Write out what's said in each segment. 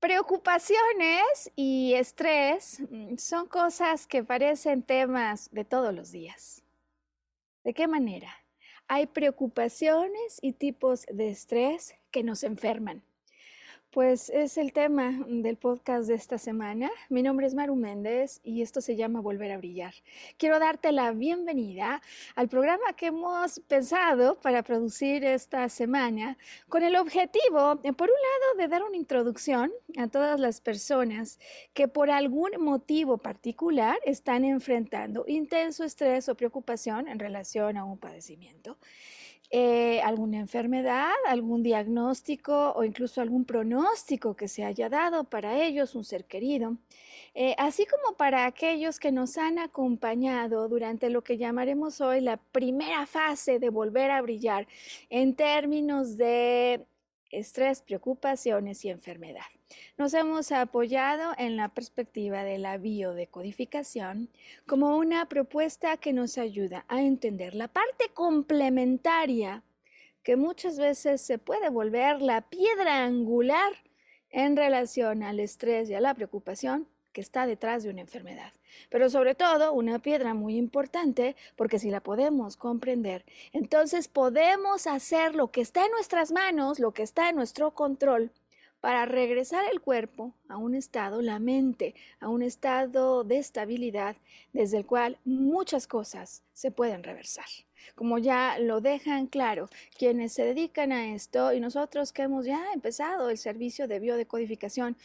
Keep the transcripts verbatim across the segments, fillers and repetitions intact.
Preocupaciones y estrés son cosas que parecen temas de todos los días. ¿De qué manera? Hay preocupaciones y tipos de estrés que nos enferman. Pues es el tema del podcast de esta semana. Mi nombre es Maru Méndez y esto se llama Volver a Brillar. Quiero darte la bienvenida al programa que hemos pensado para producir esta semana con el objetivo, por un lado, de dar una introducción a todas las personas que por algún motivo particular están enfrentando intenso estrés o preocupación en relación a un padecimiento. Eh, alguna enfermedad, algún diagnóstico o incluso algún pronóstico que se haya dado para ellos, un ser querido, eh, así como para aquellos que nos han acompañado durante lo que llamaremos hoy la primera fase de volver a brillar en términos de estrés, preocupaciones y enfermedad. Nos hemos apoyado en la perspectiva de la biodecodificación como una propuesta que nos ayuda a entender la parte complementaria que muchas veces se puede volver la piedra angular en relación al estrés y a la preocupación que está detrás de una enfermedad. Pero sobre todo una piedra muy importante, porque si la podemos comprender, entonces podemos hacer lo que está en nuestras manos, lo que está en nuestro control, para regresar el cuerpo a un estado, la mente, a un estado de estabilidad desde el cual muchas cosas se pueden reversar. Como ya lo dejan claro quienes se dedican a esto y nosotros que hemos ya empezado el servicio de biodecodificación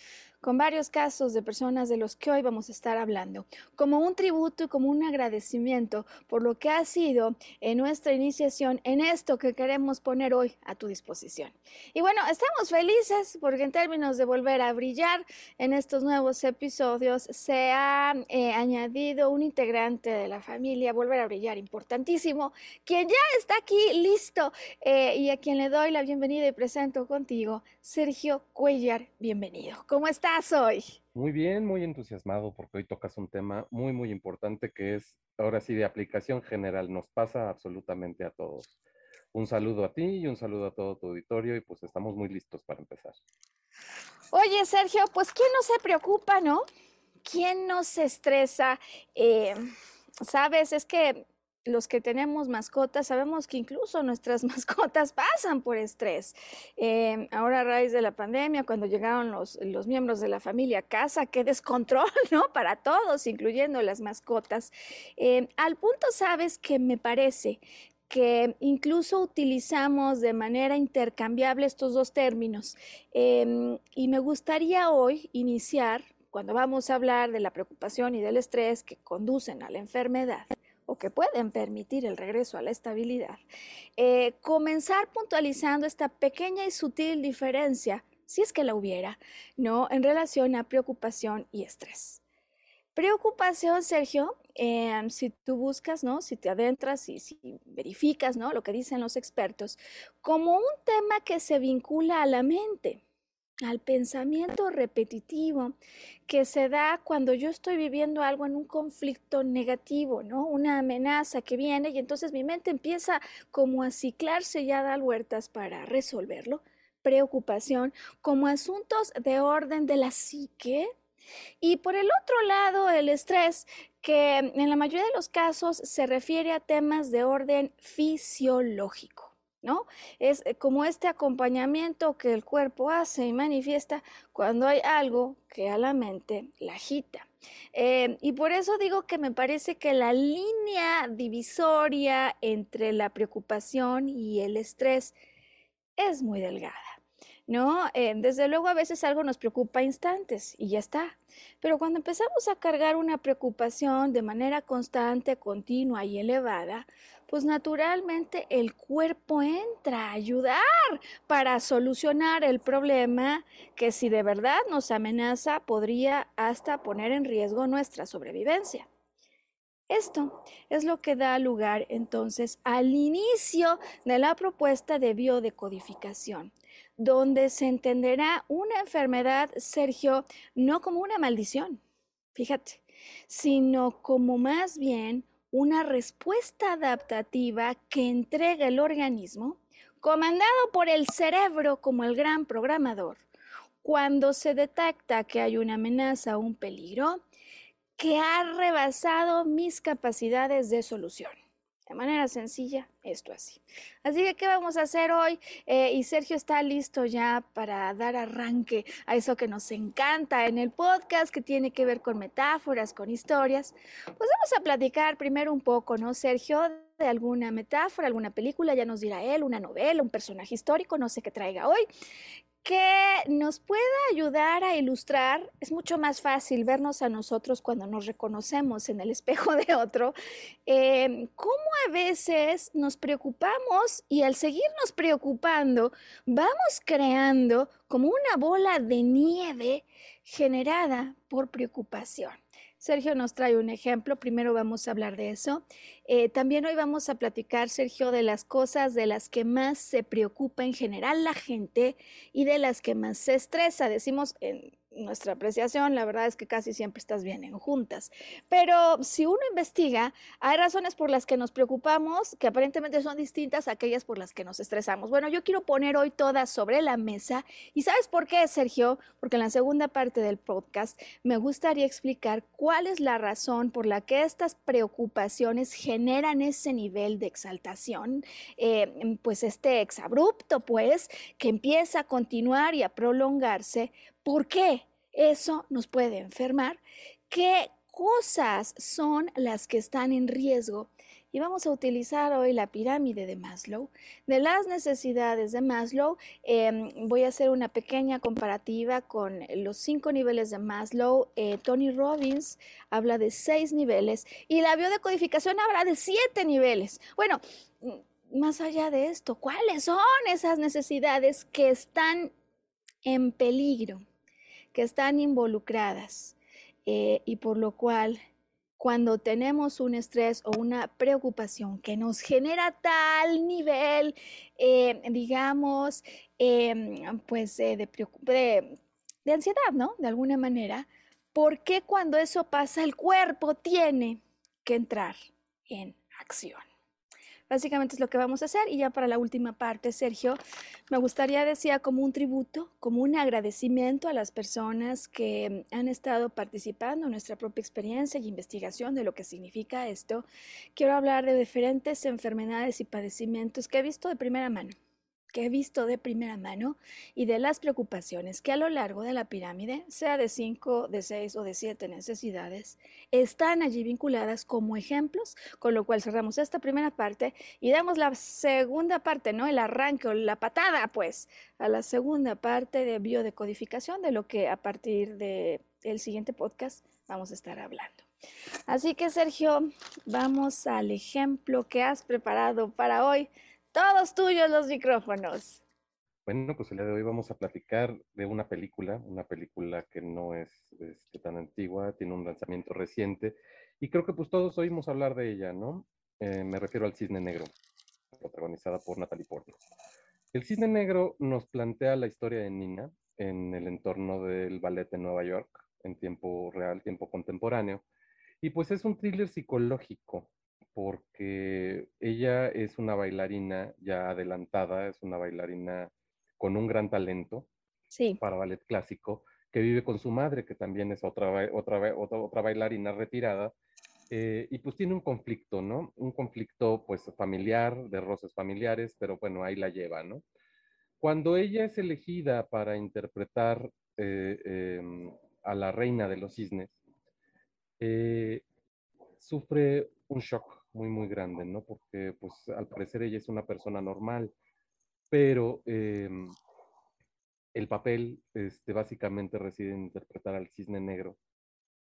con varios casos de personas de los que hoy vamos a estar hablando, como un tributo y como un agradecimiento por lo que ha sido en nuestra iniciación en esto que queremos poner hoy a tu disposición. Y bueno, estamos felices porque en términos de volver a brillar, en estos nuevos episodios se ha eh, añadido un integrante de la familia Volver a Brillar, importantísimo, quien ya está aquí listo eh, y a quien le doy la bienvenida y presento contigo, Sergio Cuellar, bienvenido. ¿Cómo estás hoy? Muy bien, muy entusiasmado porque hoy tocas un tema muy, muy importante que es, ahora sí, de aplicación general, nos pasa absolutamente a todos. Un saludo a ti y un saludo a todo tu auditorio y pues estamos muy listos para empezar. Oye, Sergio, pues ¿quién no se preocupa, no? ¿Quién no se estresa? Eh, Sabes, es que los que tenemos mascotas sabemos que incluso nuestras mascotas pasan por estrés. Eh, ahora a raíz de la pandemia, cuando llegaron los, los miembros de la familia a casa, qué descontrol, ¿no? Para todos, incluyendo las mascotas. Eh, al punto, sabes, que me parece que incluso utilizamos de manera intercambiable estos dos términos. Eh, y me gustaría hoy iniciar, cuando vamos a hablar de la preocupación y del estrés que conducen a la enfermedad o que pueden permitir el regreso a la estabilidad, eh, comenzar puntualizando esta pequeña y sutil diferencia, si es que la hubiera, ¿no?, en relación a preocupación y estrés. Preocupación, Sergio, eh, si tú buscas, ¿no?, si te adentras y si verificas, ¿no?, lo que dicen los expertos, como un tema que se vincula a la mente, al pensamiento repetitivo que se da cuando yo estoy viviendo algo en un conflicto negativo, ¿no?, una amenaza que viene y entonces mi mente empieza como a ciclarse y a dar vueltas para resolverlo. preocupación como asuntos de orden de la psique. Y por el otro lado, el estrés, que en la mayoría de los casos se refiere a temas de orden fisiológico, ¿no? Es como este acompañamiento que el cuerpo hace y manifiesta cuando hay algo que a la mente la agita. Eh, y por eso digo que me parece que la línea divisoria entre la preocupación y el estrés es muy delgada, ¿no? Eh, desde luego a veces algo nos preocupa a instantes y ya está, pero cuando empezamos a cargar una preocupación de manera constante, continua y elevada, pues naturalmente el cuerpo entra a ayudar para solucionar el problema que, si de verdad nos amenaza, podría hasta poner en riesgo nuestra sobrevivencia. Esto es lo que da lugar entonces al inicio de la propuesta de biodecodificación, donde se entenderá una enfermedad, Sergio, no como una maldición, fíjate, sino como más bien una respuesta adaptativa que entrega el organismo, comandado por el cerebro como el gran programador, cuando se detecta que hay una amenaza o un peligro que ha rebasado mis capacidades de solución. De manera sencilla, esto así. Así que, ¿qué vamos a hacer hoy? Eh, y Sergio está listo ya para dar arranque a eso que nos encanta en el podcast, que tiene que ver con metáforas, con historias. Pues vamos a platicar primero un poco, ¿no, Sergio? De alguna metáfora, alguna película, ya nos dirá él, una novela, un personaje histórico, no sé qué traiga hoy, que nos pueda ayudar a ilustrar. Es mucho más fácil vernos a nosotros cuando nos reconocemos en el espejo de otro, eh, cómo a veces nos preocupamos y al seguirnos preocupando vamos creando como una bola de nieve generada por preocupación. Sergio nos trae un ejemplo, primero vamos a hablar de eso. Eh, también hoy vamos a platicar, Sergio, de las cosas de las que más se preocupa en general la gente y de las que más se estresa. Decimos en nuestra apreciación, la verdad es que casi siempre estás bien en juntas. Pero si uno investiga, hay razones por las que nos preocupamos que aparentemente son distintas a aquellas por las que nos estresamos. Bueno, yo quiero poner hoy todas sobre la mesa. ¿Y sabes por qué, Sergio? Porque en la segunda parte del podcast me gustaría explicar cuál es la razón por la que estas preocupaciones generan ese nivel de exaltación, eh, pues este exabrupto, pues, que empieza a continuar y a prolongarse. ¿Por qué eso nos puede enfermar? ¿Qué cosas son las que están en riesgo? Y vamos a utilizar hoy la pirámide de Maslow. De las necesidades de Maslow, eh, voy a hacer una pequeña comparativa con los cinco niveles de Maslow. Eh, Tony Robbins habla de seis niveles y la biodecodificación habla de siete niveles. Bueno, más allá de esto, ¿cuáles son esas necesidades que están en peligro, que están involucradas eh, y por lo cual cuando tenemos un estrés o una preocupación que nos genera tal nivel, eh, digamos, eh, pues eh, de, de, de ansiedad, ¿no? De alguna manera, ¿por qué cuando eso pasa el cuerpo tiene que entrar en acción? Básicamente es lo que vamos a hacer. Y ya para la última parte, Sergio, me gustaría, decía, como un tributo, como un agradecimiento a las personas que han estado participando en nuestra propia experiencia y investigación de lo que significa esto. Quiero hablar de diferentes enfermedades y padecimientos que he visto de primera mano, que he visto de primera mano y de las preocupaciones que a lo largo de la pirámide, sea de cinco, de seis o de siete necesidades, están allí vinculadas como ejemplos, con lo cual cerramos esta primera parte y damos la segunda parte, ¿no? El arranque o la patada, pues, a la segunda parte de biodecodificación, de lo que a partir de el siguiente podcast vamos a estar hablando. Así que, Sergio, vamos al ejemplo que has preparado para hoy. Todos tuyos los micrófonos. Bueno, pues el día de hoy vamos a platicar de una película, una película que no es este, tan antigua, tiene un lanzamiento reciente y creo que pues todos oímos hablar de ella, ¿no? Eh, me refiero al Cisne Negro, protagonizada por Natalie Portman. El Cisne Negro nos plantea la historia de Nina en el entorno del ballet de Nueva York, en tiempo real, tiempo contemporáneo, y pues es un thriller psicológico, porque ella es una bailarina ya adelantada, es una bailarina con un gran talento sí. para ballet clásico, que vive con su madre, que también es otra, otra, otra, otra bailarina retirada, eh, y pues tiene un conflicto, ¿no? Un conflicto pues familiar, de roces familiares, pero bueno, ahí la lleva, ¿no? Cuando ella es elegida para interpretar eh, eh, a la reina de los cisnes, eh, sufre un shock muy, muy grande, ¿no? Porque pues al parecer ella es una persona normal, pero... Eh, El papel este, básicamente reside en interpretar al cisne negro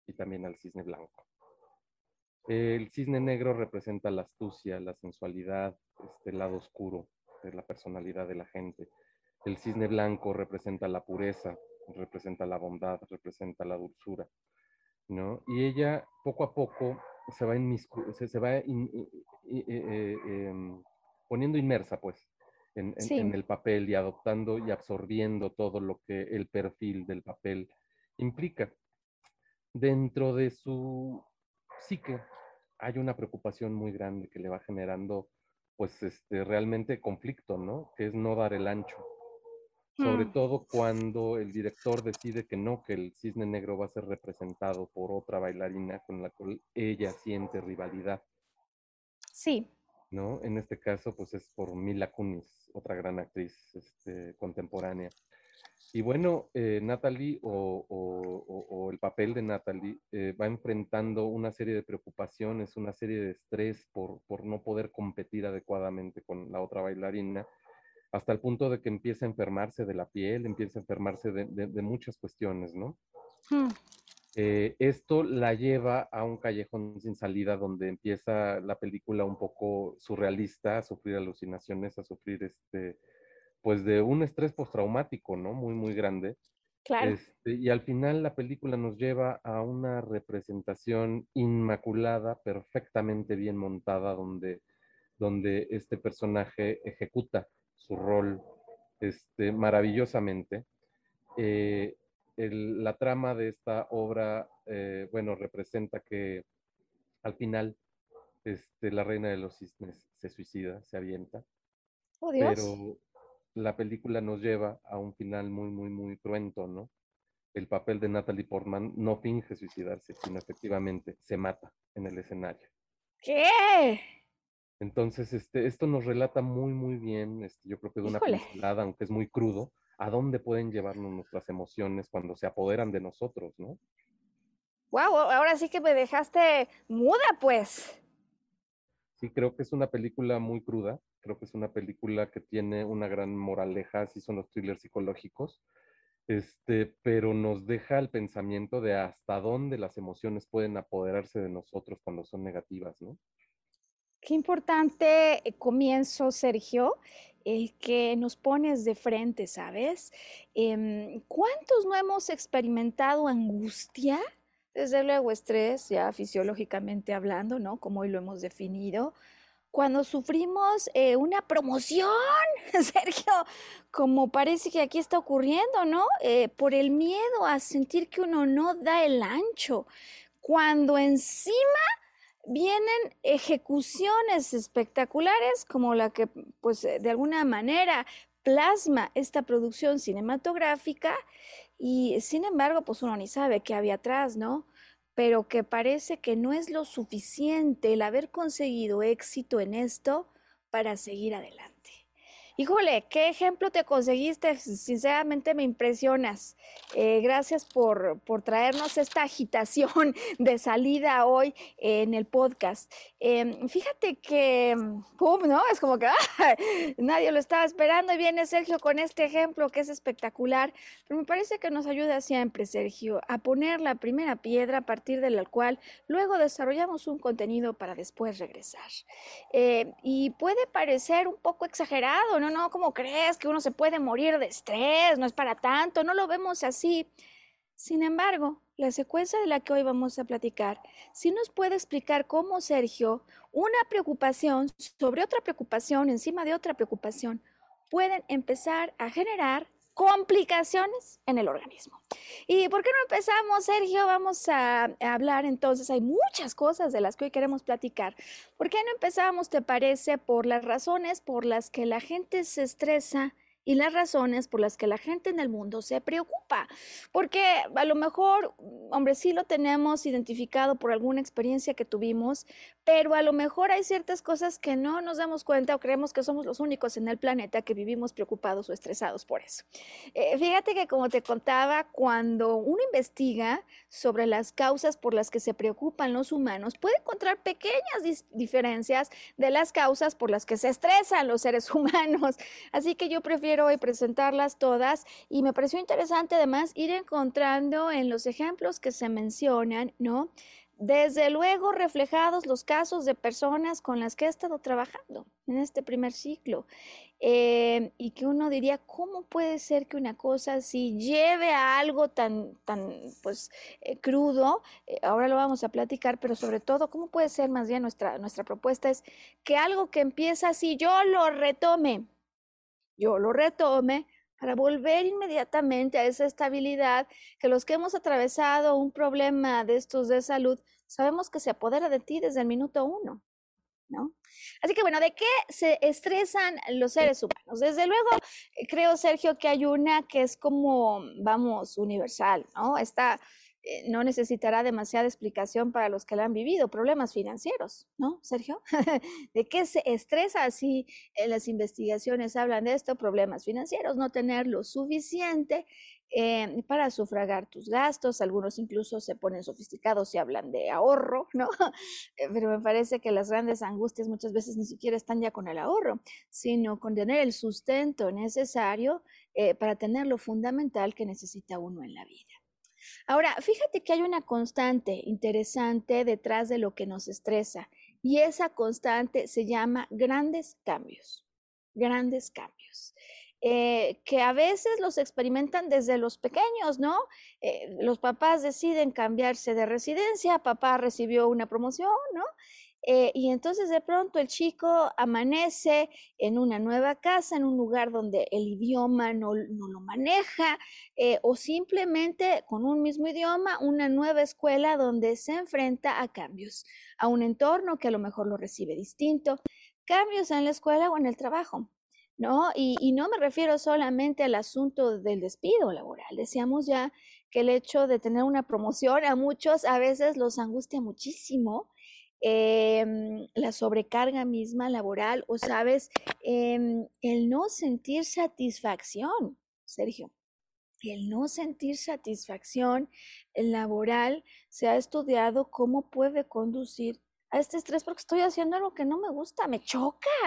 y también al cisne blanco. El cisne negro representa la astucia, la sensualidad, este, el lado oscuro de la personalidad de la gente. El cisne blanco representa la pureza, representa la bondad, representa la dulzura, ¿no? Y ella poco a poco se va, inmiscu- se, se va in- in- in- in- in- poniendo inmersa, pues. En, en, sí. en el papel y adoptando y absorbiendo todo lo que el perfil del papel implica. Dentro de su psique hay una preocupación muy grande que le va generando pues este, realmente conflicto, ¿no? Que es no dar el ancho. Sobre mm. todo cuando el director decide que no, que el cisne negro va a ser representado por otra bailarina con la cual ella siente rivalidad. Sí. ¿No? En este caso, pues es por Mila Kunis, otra gran actriz este, contemporánea. Y bueno, eh, Natalie o, o, o, o el papel de Natalie eh, va enfrentando una serie de preocupaciones, una serie de estrés por, por no poder competir adecuadamente con la otra bailarina, hasta el punto de que empieza a enfermarse de la piel, empieza a enfermarse de, de, de muchas cuestiones, ¿no? Hmm. Eh, esto la lleva a un callejón sin salida donde empieza la película un poco surrealista, a sufrir alucinaciones, a sufrir este, pues de un estrés postraumático, ¿no? Muy, muy grande. Claro. Este, y al final la película nos lleva a una representación inmaculada, perfectamente bien montada, donde, donde este personaje ejecuta su rol este, maravillosamente. Eh, El, la trama de esta obra, eh, bueno, representa que al final este, la reina de los cisnes se suicida, se avienta. ¡Oh, Dios! Pero la película nos lleva a un final muy, muy, muy cruento, ¿no? El papel de Natalie Portman no finge suicidarse, sino efectivamente se mata en el escenario. ¿Qué? Entonces, este, esto nos relata muy, muy bien, este, yo creo que de una ¡Híjole! Pincelada, aunque es muy crudo, a dónde pueden llevarnos nuestras emociones cuando se apoderan de nosotros, ¿no? Wow, ahora sí que me dejaste muda, pues. Sí, creo que es una película muy cruda, creo que es una película que tiene una gran moraleja, así son los thrillers psicológicos, este, pero nos deja el pensamiento de hasta dónde las emociones pueden apoderarse de nosotros cuando son negativas, ¿no? Qué importante comienzo, Sergio, el que nos pones de frente, ¿sabes? Eh, ¿Cuántos no hemos experimentado angustia? Desde luego estrés, ya fisiológicamente hablando, ¿no? Como hoy lo hemos definido. Cuando sufrimos eh, una promoción, Sergio, como parece que aquí está ocurriendo, ¿no? Eh, por el miedo a sentir que uno no da el ancho. Cuando encima... vienen ejecuciones espectaculares como la que, pues, de alguna manera plasma esta producción cinematográfica y, sin embargo, pues uno ni sabe qué había atrás, ¿no? Pero que parece que no es lo suficiente el haber conseguido éxito en esto para seguir adelante. Híjole, qué ejemplo te conseguiste, sinceramente me impresionas. Eh, gracias por, por traernos esta agitación de salida hoy en el podcast. Eh, fíjate que, pum, ¿no? Es como que ¡ah! Nadie lo estaba esperando y viene Sergio con este ejemplo que es espectacular, pero me parece que nos ayuda siempre, Sergio, a poner la primera piedra a partir de la cual luego desarrollamos un contenido para después regresar. Eh, y puede parecer un poco exagerado, ¿no? No, no, ¿cómo crees que uno se puede morir de estrés? No es para tanto, no lo vemos así. Sin embargo, la secuencia de la que hoy vamos a platicar sí nos puede explicar cómo, Sergio, una preocupación sobre otra preocupación, encima de otra preocupación, pueden empezar a generar complicaciones en el organismo. ¿Y por qué no empezamos, Sergio? Vamos a, a hablar entonces, hay muchas cosas de las que hoy queremos platicar. ¿Por qué no empezamos, te parece, por las razones por las que la gente se estresa y las razones por las que la gente en el mundo se preocupa. Porque a lo mejor, hombre, sí lo tenemos identificado por alguna experiencia que tuvimos, pero a lo mejor hay ciertas cosas que no nos damos cuenta o creemos que somos los únicos en el planeta que vivimos preocupados o estresados por eso. Eh, fíjate que, como te contaba, cuando uno investiga sobre las causas por las que se preocupan los humanos, puede encontrar pequeñas diferencias de las causas por las que se estresan los seres humanos. Así que yo prefiero hoy presentarlas todas, y me pareció interesante además ir encontrando en los ejemplos que se mencionan, ¿no?, desde luego reflejados los casos de personas con las que he estado trabajando en este primer ciclo, eh, y que uno diría, ¿cómo puede ser que una cosa así lleve a algo tan, tan pues, eh, crudo? Eh, ahora lo vamos a platicar, pero sobre todo, ¿cómo puede ser? Más bien nuestra, nuestra propuesta es que algo que empieza así, yo lo retome, yo lo retome, para volver inmediatamente a esa estabilidad que los que hemos atravesado un problema de estos de salud sabemos que se apodera de ti desde el minuto uno, ¿no? Así que bueno, ¿de qué se estresan los seres humanos? Desde luego, creo, Sergio, que hay una que es como, vamos, universal, ¿no? Esta eh, no necesitará demasiada explicación para los que la han vivido, problemas financieros, ¿no, Sergio? ¿De qué se estresa? Así en las investigaciones hablan de esto, problemas financieros, no tener lo suficiente Eh, para sufragar tus gastos. Algunos incluso se ponen sofisticados y hablan de ahorro, ¿no? Pero me parece que las grandes angustias muchas veces ni siquiera están ya con el ahorro, sino con tener el sustento necesario eh, para tener lo fundamental que necesita uno en la vida. Ahora, fíjate que hay una constante interesante detrás de lo que nos estresa, y esa constante se llama grandes cambios, grandes cambios. Eh, que a veces los experimentan desde los pequeños, ¿no? Eh, los papás deciden cambiarse de residencia, papá recibió una promoción, ¿no? Eh, y entonces de pronto el chico amanece en una nueva casa, en un lugar donde el idioma no, no lo maneja, eh, o simplemente con un mismo idioma, una nueva escuela donde se enfrenta a cambios, a un entorno que a lo mejor lo recibe distinto, cambios en la escuela o en el trabajo, ¿no? Y, y no me refiero solamente al asunto del despido laboral. Decíamos ya que el hecho de tener una promoción a muchos a veces los angustia muchísimo, eh, la sobrecarga misma laboral, o sabes, eh, el no sentir satisfacción, Sergio. El no sentir satisfacción laboral se ha estudiado cómo puede conducir a este estrés, porque estoy haciendo algo que no me gusta, me choca.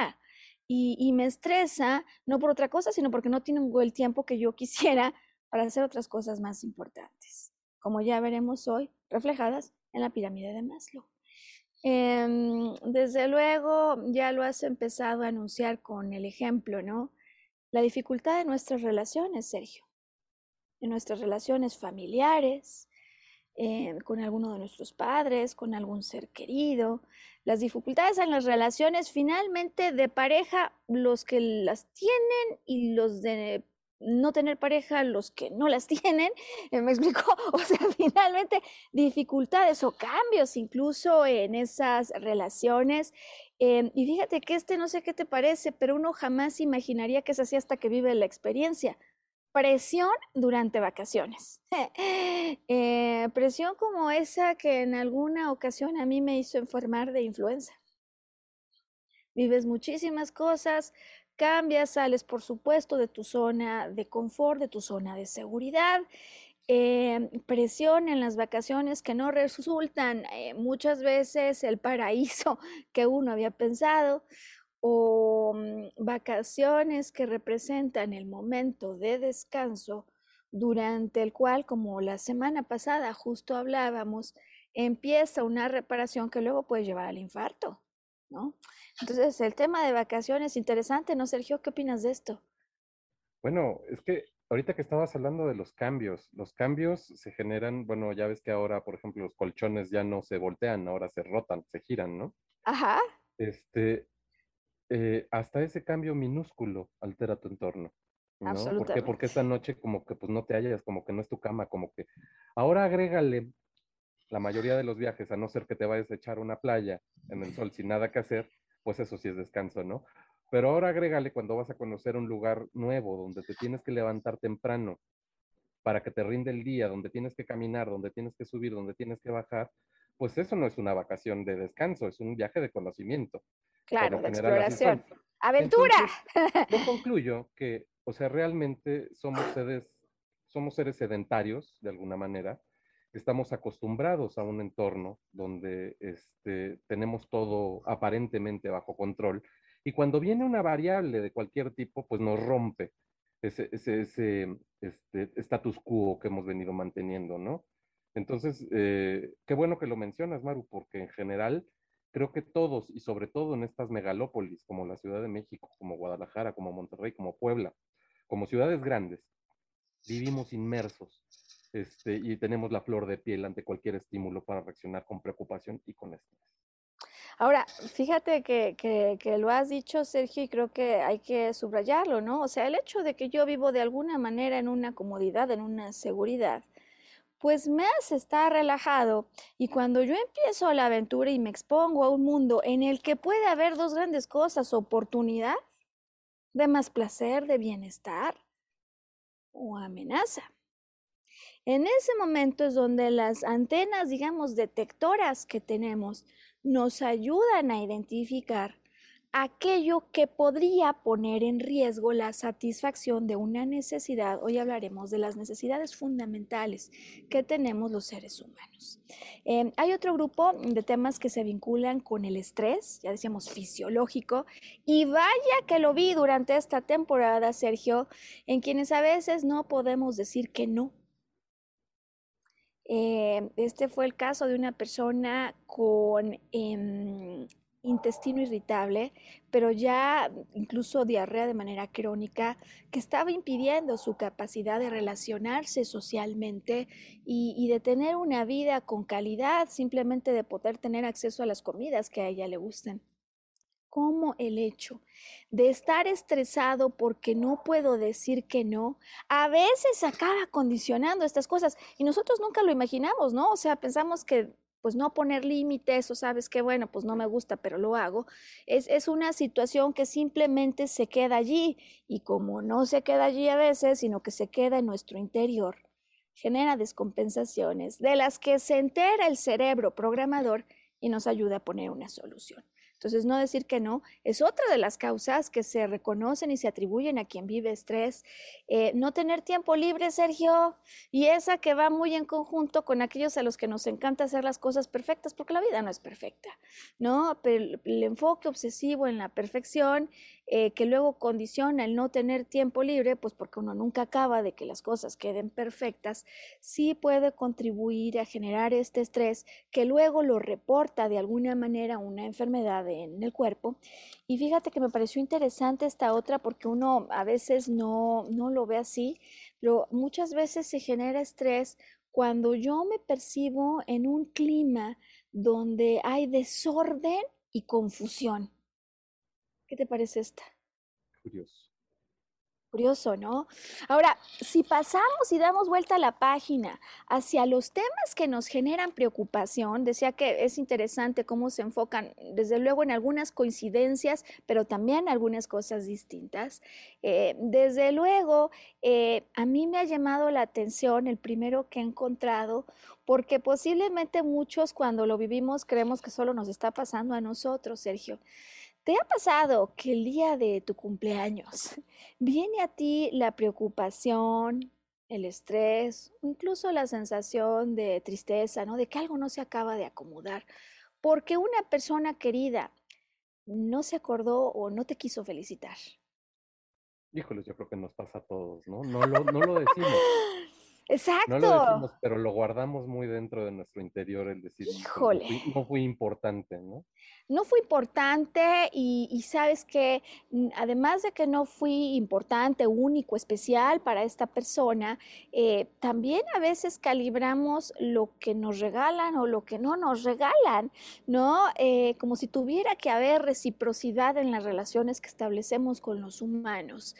Y, y me estresa, no por otra cosa, sino porque no tengo el tiempo que yo quisiera para hacer otras cosas más importantes, como ya veremos hoy, reflejadas en la pirámide de Maslow. Eh, desde luego, ya lo has empezado a anunciar con el ejemplo, ¿no? La dificultad de nuestras relaciones, Sergio, de nuestras relaciones familiares, Eh, con alguno de nuestros padres, con algún ser querido, las dificultades en las relaciones finalmente de pareja, los que las tienen, y los de no tener pareja, los que no las tienen, eh, ¿me explico? O sea, finalmente dificultades o cambios incluso en esas relaciones. Eh, y fíjate que este, no sé qué te parece, pero uno jamás imaginaría que es así hasta que vive la experiencia. Presión durante vacaciones, eh, presión como esa que en alguna ocasión a mí me hizo enfermar de influenza. Vives muchísimas cosas, cambias, sales por supuesto de tu zona de confort, de tu zona de seguridad, eh, presión en las vacaciones que no resultan eh, muchas veces el paraíso que uno había pensado, o vacaciones que representan el momento de descanso durante el cual, como la semana pasada justo hablábamos, empieza una reparación que luego puede llevar al infarto, ¿no? Entonces, el tema de vacaciones, interesante, ¿no, Sergio? ¿Qué opinas de esto? Bueno, es que ahorita que estabas hablando de los cambios, los cambios se generan, bueno, ya ves que ahora, por ejemplo, los colchones ya no se voltean, ahora se rotan, se giran, ¿no? Ajá. Este... Eh, hasta ese cambio minúsculo altera tu entorno, ¿no? Absolutamente. ¿Por qué? Porque esta noche como que pues no te hallas, como que no es tu cama, como que... Ahora agrégale la mayoría de los viajes, a no ser que te vayas a echar una playa en el sol sin nada que hacer, pues eso sí es descanso, ¿no? Pero ahora agrégale cuando vas a conocer un lugar nuevo, donde te tienes que levantar temprano para que te rinde el día, donde tienes que caminar, donde tienes que subir, donde tienes que bajar, pues eso no es una vacación de descanso, es un viaje de conocimiento. Claro, de exploración. ¡Aventura! Entonces, yo concluyo que, o sea, realmente somos seres, somos seres sedentarios, de alguna manera. Estamos acostumbrados a un entorno donde este, tenemos todo aparentemente bajo control. Y cuando viene una variable de cualquier tipo, pues nos rompe ese, ese, ese este, status quo que hemos venido manteniendo, ¿no? Entonces, eh, qué bueno que lo mencionas, Maru, porque en general creo que todos, y sobre todo en estas megalópolis, como la Ciudad de México, como Guadalajara, como Monterrey, como Puebla, como ciudades grandes, vivimos inmersos este, y tenemos la flor de piel ante cualquier estímulo para reaccionar con preocupación y con estrés. Ahora, fíjate que, que, que lo has dicho, Sergio, y creo que hay que subrayarlo, ¿no? O sea, el hecho de que yo vivo de alguna manera en una comodidad, en una seguridad, pues me hace estar relajado. Y cuando yo empiezo la aventura y me expongo a un mundo en el que puede haber dos grandes cosas, oportunidad de más placer, de bienestar o amenaza. En ese momento es donde las antenas, digamos, detectoras que tenemos nos ayudan a identificar aquello que podría poner en riesgo la satisfacción de una necesidad. Hoy hablaremos de las necesidades fundamentales que tenemos los seres humanos. Eh, hay otro grupo de temas que se vinculan con el estrés, ya decíamos fisiológico, y vaya que lo vi durante esta temporada, Sergio, en quienes a veces no podemos decir que no. Eh, este fue el caso de una persona con eh, intestino irritable, pero ya incluso diarrea de manera crónica, que estaba impidiendo su capacidad de relacionarse socialmente y, y de tener una vida con calidad, simplemente de poder tener acceso a las comidas que a ella le gustan. Como el hecho de estar estresado porque no puedo decir que no, a veces acaba condicionando estas cosas. Y nosotros nunca lo imaginamos, ¿no? O sea, pensamos que pues no poner límites o sabes que, bueno, pues no me gusta, pero lo hago. Es, es una situación que simplemente se queda allí. Y como no se queda allí a veces, sino que se queda en nuestro interior, genera descompensaciones de las que se entera el cerebro programador y nos ayuda a poner una solución. Entonces, no decir que no es otra de las causas que se reconocen y se atribuyen a quien vive estrés. Eh, no tener tiempo libre, Sergio, y esa que va muy en conjunto con aquellos a los que nos encanta hacer las cosas perfectas, porque la vida no es perfecta, ¿no? Pero el, el enfoque obsesivo en la perfección eh, que luego condiciona el no tener tiempo libre, pues porque uno nunca acaba de que las cosas queden perfectas, sí puede contribuir a generar este estrés que luego lo reporta de alguna manera una enfermedad en el cuerpo. Y fíjate que me pareció interesante esta otra, porque uno a veces no, no lo ve así, pero muchas veces se genera estrés cuando yo me percibo en un clima donde hay desorden y confusión. ¿Qué te parece esta? Curioso. Curioso, ¿no? Ahora, si pasamos y damos vuelta a la página hacia los temas que nos generan preocupación, decía que es interesante cómo se enfocan, desde luego, en algunas coincidencias, pero también algunas cosas distintas. Eh, desde luego, eh, a mí me ha llamado la atención el primero que he encontrado, porque posiblemente muchos cuando lo vivimos creemos que solo nos está pasando a nosotros, Sergio. ¿Te ha pasado que el día de tu cumpleaños viene a ti la preocupación, el estrés, incluso la sensación de tristeza, ¿no? De que algo no se acaba de acomodar, porque una persona querida no se acordó o no te quiso felicitar? Híjoles, yo creo que nos pasa a todos, ¿no? No lo, no lo decimos. Exacto. No lo decimos, pero lo guardamos muy dentro de nuestro interior, el decir, híjole, no fui, no fui importante, ¿no? No fui importante y, y sabes que además de que no fui importante, único, especial para esta persona, eh, también a veces calibramos lo que nos regalan o lo que no nos regalan, ¿no? Eh, como si tuviera que haber reciprocidad en las relaciones que establecemos con los humanos.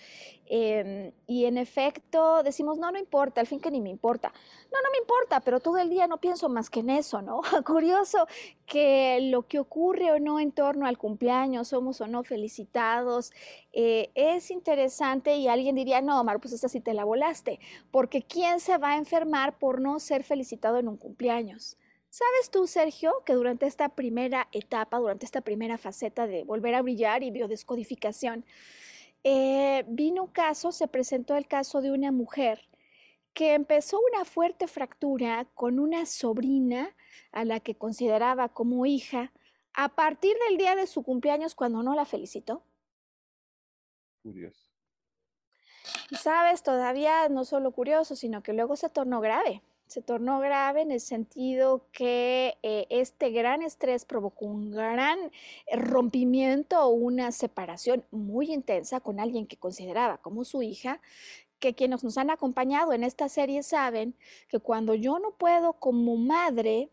Eh, y en efecto decimos, no, no importa, al fin que ni ni me importa. No, no me importa, pero todo el día no pienso más que en eso, ¿no? Curioso que lo que ocurre o no en torno al cumpleaños, somos o no felicitados, eh, es interesante y alguien diría, no, Maru, pues esta sí te la volaste, porque ¿quién se va a enfermar por no ser felicitado en un cumpleaños? ¿Sabes tú, Sergio, que durante esta primera etapa, durante esta primera faceta de volver a brillar y biodescodificación, eh, vino un caso, se presentó el caso de una mujer que empezó una fuerte fractura con una sobrina a la que consideraba como hija a partir del día de su cumpleaños cuando no la felicitó? Curioso. Y sabes, todavía no solo curioso, sino que luego se tornó grave. Se tornó grave en el sentido que eh, este gran estrés provocó un gran rompimiento o una separación muy intensa con alguien que consideraba como su hija, que quienes nos han acompañado en esta serie saben que cuando yo no puedo como madre,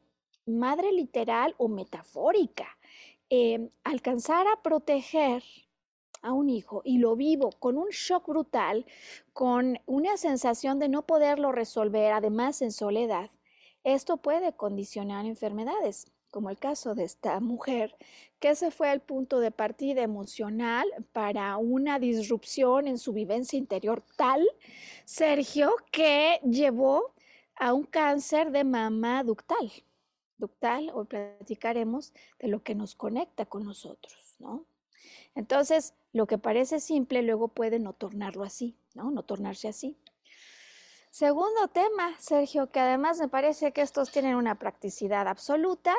madre literal o metafórica, eh, alcanzar a proteger a un hijo y lo vivo con un shock brutal, con una sensación de no poderlo resolver, además en soledad, esto puede condicionar enfermedades, como el caso de esta mujer, que ese fue el punto de partida emocional para una disrupción en su vivencia interior tal, Sergio, que llevó a un cáncer de mama ductal. Ductal, hoy platicaremos de lo que nos conecta con nosotros, ¿no? Entonces, lo que parece simple luego puede no tornarlo así, ¿no? No tornarse así. Segundo tema, Sergio, que además me parece que estos tienen una practicidad absoluta,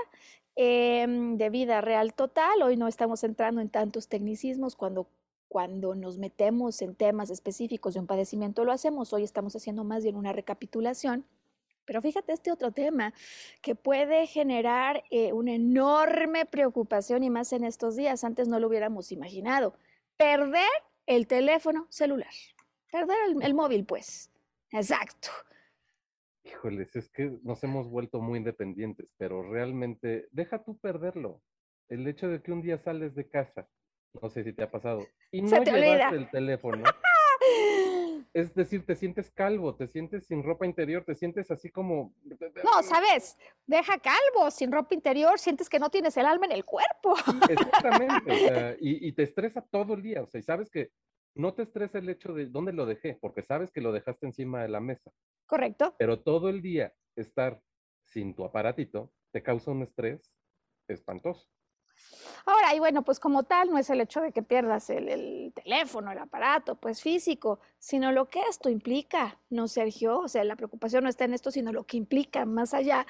eh, de vida real total. Hoy no estamos entrando en tantos tecnicismos cuando, cuando nos metemos en temas específicos de un padecimiento lo hacemos. Hoy estamos haciendo más bien una recapitulación. Pero fíjate este otro tema que puede generar eh, una enorme preocupación y más en estos días, antes no lo hubiéramos imaginado. Perder el teléfono celular, perder el, el móvil pues, exacto. Híjoles, es que nos hemos vuelto muy independientes, pero realmente deja tú perderlo. El hecho de que un día sales de casa, no sé si te ha pasado, y no llevaste el teléfono. Es decir, te sientes calvo, te sientes sin ropa interior, te sientes así como... No, ¿sabes? Deja calvo, sin ropa interior, sientes que no tienes el alma en el cuerpo. Exactamente, o sea, y, y te estresa todo el día, o sea, y sabes que no te estresa el hecho de dónde lo dejé, porque sabes que lo dejaste encima de la mesa. Correcto. Pero todo el día estar sin tu aparatito te causa un estrés espantoso. Ahora, y bueno, pues como tal, no es el hecho de que pierdas el, el teléfono, el aparato, pues físico, sino lo que esto implica, ¿no, Sergio? O sea, la preocupación no está en esto, sino lo que implica más allá.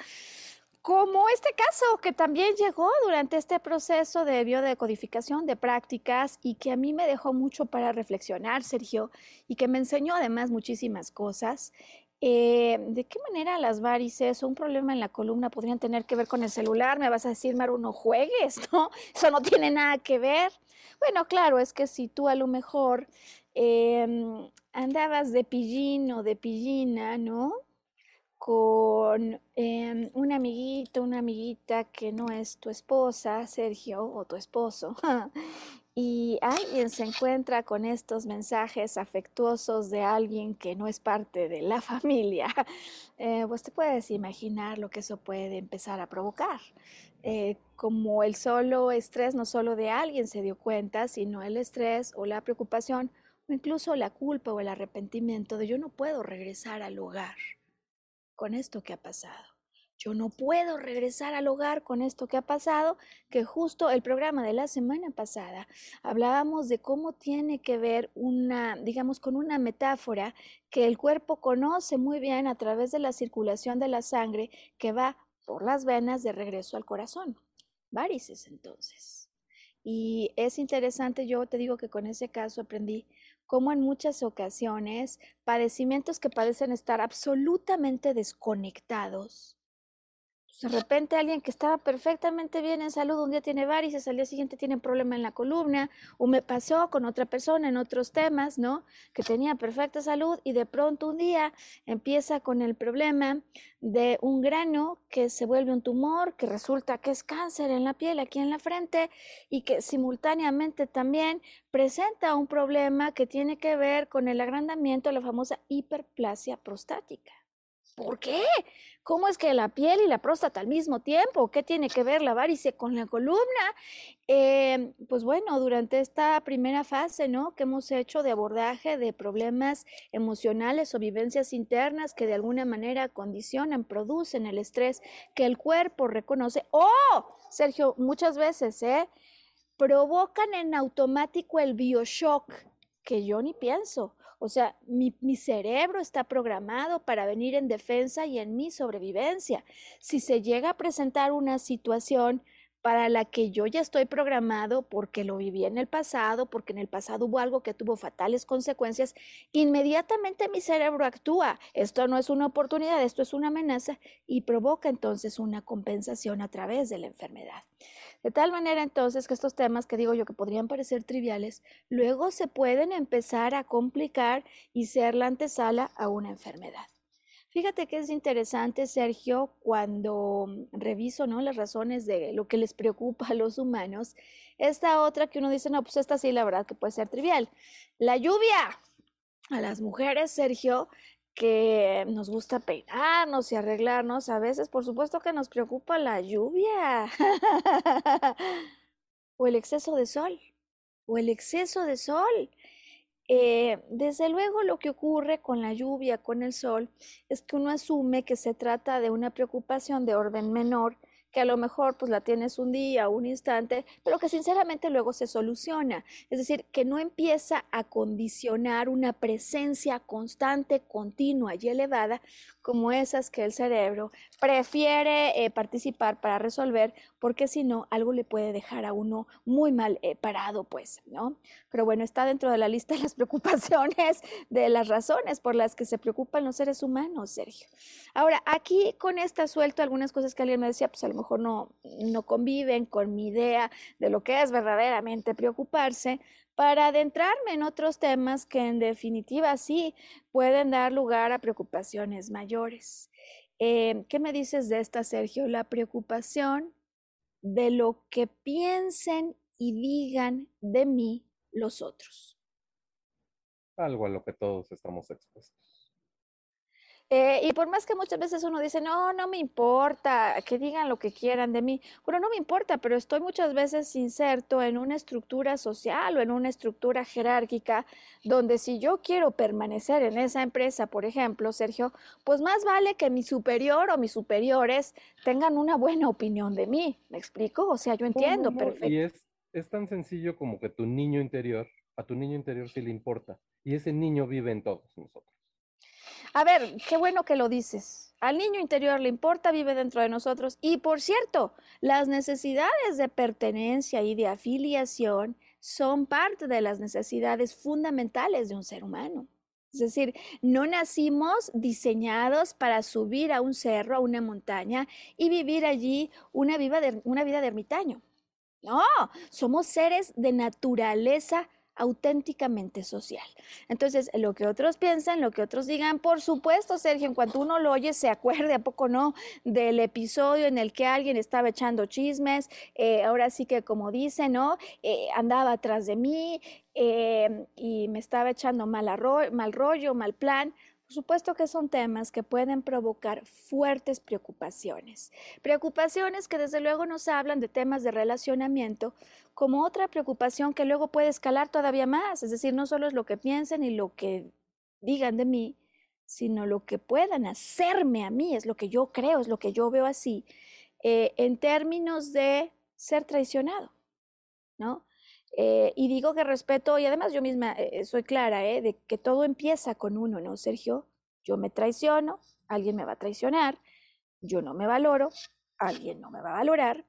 Como este caso que también llegó durante este proceso de biodecodificación de prácticas y que a mí me dejó mucho para reflexionar, Sergio, y que me enseñó además muchísimas cosas. Eh, ¿De qué manera las varices o un problema en la columna podrían tener que ver con el celular? Me vas a decir, Maru, no juegues, ¿no? Eso no tiene nada que ver. Bueno, claro, es que si tú a lo mejor eh, andabas de pillín o de pillina, ¿no? Con eh, un amiguito, una amiguita que no es tu esposa, Sergio, o tu esposo, y alguien se encuentra con estos mensajes afectuosos de alguien que no es parte de la familia, eh, pues te puedes imaginar lo que eso puede empezar a provocar. Eh, como el solo estrés, no solo de alguien se dio cuenta, sino el estrés o la preocupación, o incluso la culpa o el arrepentimiento de yo no puedo regresar al hogar con esto que ha pasado. Yo no puedo regresar al hogar con esto que ha pasado, que justo el programa de la semana pasada hablábamos de cómo tiene que ver una, digamos, con una metáfora que el cuerpo conoce muy bien a través de la circulación de la sangre que va por las venas de regreso al corazón. Varices, entonces. Y es interesante, yo te digo que con ese caso aprendí como en muchas ocasiones padecimientos que parecen estar absolutamente desconectados. De repente alguien que estaba perfectamente bien en salud, un día tiene varices, al día siguiente tiene un problema en la columna, o me pasó con otra persona en otros temas, ¿no? Que tenía perfecta salud y de pronto un día empieza con el problema de un grano que se vuelve un tumor, que resulta que es cáncer en la piel, aquí en la frente, y que simultáneamente también presenta un problema que tiene que ver con el agrandamiento, la famosa hiperplasia prostática. ¿Por qué? ¿Cómo es que la piel y la próstata al mismo tiempo? ¿Qué tiene que ver la varice con la columna? Eh, pues bueno, durante esta primera fase, ¿no?, que hemos hecho de abordaje de problemas emocionales o vivencias internas que de alguna manera condicionan, producen el estrés que el cuerpo reconoce. ¡Oh! Sergio, muchas veces, ¿eh? Provocan en automático el bioshock, que yo ni pienso. O sea, mi, mi cerebro está programado para venir en defensa y en mi sobrevivencia. Si se llega a presentar una situación para la que yo ya estoy programado porque lo viví en el pasado, porque en el pasado hubo algo que tuvo fatales consecuencias, inmediatamente mi cerebro actúa. Esto no es una oportunidad, esto es una amenaza, y provoca entonces una compensación a través de la enfermedad. De tal manera entonces que estos temas que digo yo que podrían parecer triviales, luego se pueden empezar a complicar y ser la antesala a una enfermedad. Fíjate que es interesante, Sergio, cuando reviso, ¿no?, las razones de lo que les preocupa a los humanos, esta otra que uno dice, no, pues esta sí, la verdad que puede ser trivial. La lluvia. A las mujeres, Sergio, que nos gusta peinarnos y arreglarnos, a veces, por supuesto que nos preocupa la lluvia o el exceso de sol, o el exceso de sol. Eh, desde luego lo que ocurre con la lluvia, con el sol, es que uno asume que se trata de una preocupación de orden menor, que a lo mejor pues la tienes un día, un instante, pero que sinceramente luego se soluciona. Es decir, que no empieza a condicionar una presencia constante, continua y elevada como esas que el cerebro prefiere eh, participar para resolver, porque si no, algo le puede dejar a uno muy mal eh, parado, pues, ¿no? Pero bueno, está dentro de la lista de las preocupaciones, de las razones por las que se preocupan los seres humanos, Sergio. Ahora, aquí con esta suelto algunas cosas que alguien me decía, pues a lo mejor no, no conviven con mi idea de lo que es verdaderamente preocuparse, para adentrarme en otros temas que en definitiva sí pueden dar lugar a preocupaciones mayores. Eh, ¿Qué me dices de esta, Sergio? La preocupación de lo que piensen y digan de mí los otros. Algo a lo que todos estamos expuestos. Eh, y por más que muchas veces uno dice, no, no me importa, que digan lo que quieran de mí. Bueno, no me importa, pero estoy muchas veces inserto en una estructura social o en una estructura jerárquica donde si yo quiero permanecer en esa empresa, por ejemplo, Sergio, pues más vale que mi superior o mis superiores tengan una buena opinión de mí. ¿Me explico? O sea, yo entiendo. No, no, no. Perfecto. Y es, es tan sencillo como que tu niño interior, a tu niño interior sí le importa. Y ese niño vive en todos nosotros. A ver, qué bueno que lo dices. Al niño interior le importa, vive dentro de nosotros. Y por cierto, las necesidades de pertenencia y de afiliación son parte de las necesidades fundamentales de un ser humano. Es decir, no nacimos diseñados para subir a un cerro, a una montaña y vivir allí una vida de, una vida de ermitaño. No, somos seres de naturaleza auténticamente social. Entonces, lo que otros piensan, lo que otros digan, por supuesto, Sergio, en cuanto uno lo oye, se acuerde, ¿a poco no?, del episodio en el que alguien estaba echando chismes, eh, ahora sí que como dice, ¿no?, eh, andaba atrás de mí eh, y me estaba echando mal, arro- mal rollo, mal plan. Por supuesto que son temas que pueden provocar fuertes preocupaciones. Preocupaciones que desde luego nos hablan de temas de relacionamiento, como otra preocupación que luego puede escalar todavía más. Es decir, no solo es lo que piensen y lo que digan de mí, sino lo que puedan hacerme a mí, es lo que yo creo, es lo que yo veo así, eh, en términos de ser traicionado, ¿no? Eh, y digo que respeto, y además yo misma eh, soy clara, eh, de que todo empieza con uno, ¿no, Sergio? Yo me traiciono, alguien me va a traicionar, yo no me valoro, alguien no me va a valorar.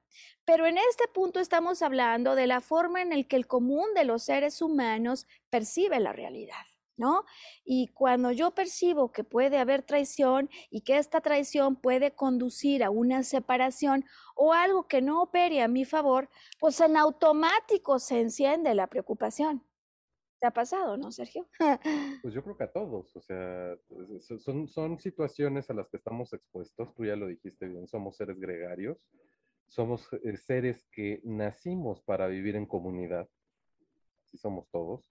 Pero en este punto estamos hablando de la forma en la que el común de los seres humanos percibe la realidad, ¿no? Y cuando yo percibo que puede haber traición y que esta traición puede conducir a una separación o algo que no opere a mi favor, pues en automático se enciende la preocupación. ¿Te ha pasado, no, Sergio? Pues yo creo que a todos, o sea, son, son situaciones a las que estamos expuestos, tú ya lo dijiste bien, somos seres gregarios, somos seres que nacimos para vivir en comunidad, así somos todos.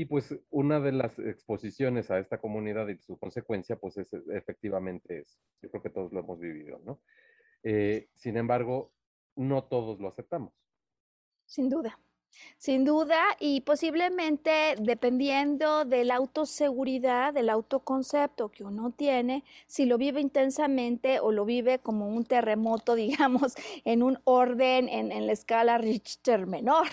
Y pues una de las exposiciones a esta comunidad y su consecuencia, pues es efectivamente eso. Yo creo que todos lo hemos vivido, ¿no? Eh, sin embargo, no todos lo aceptamos. Sin duda, sin duda, y posiblemente dependiendo de la autoseguridad, del autoconcepto que uno tiene, si lo vive intensamente o lo vive como un terremoto, digamos, en un orden, en, en la escala Richter menor,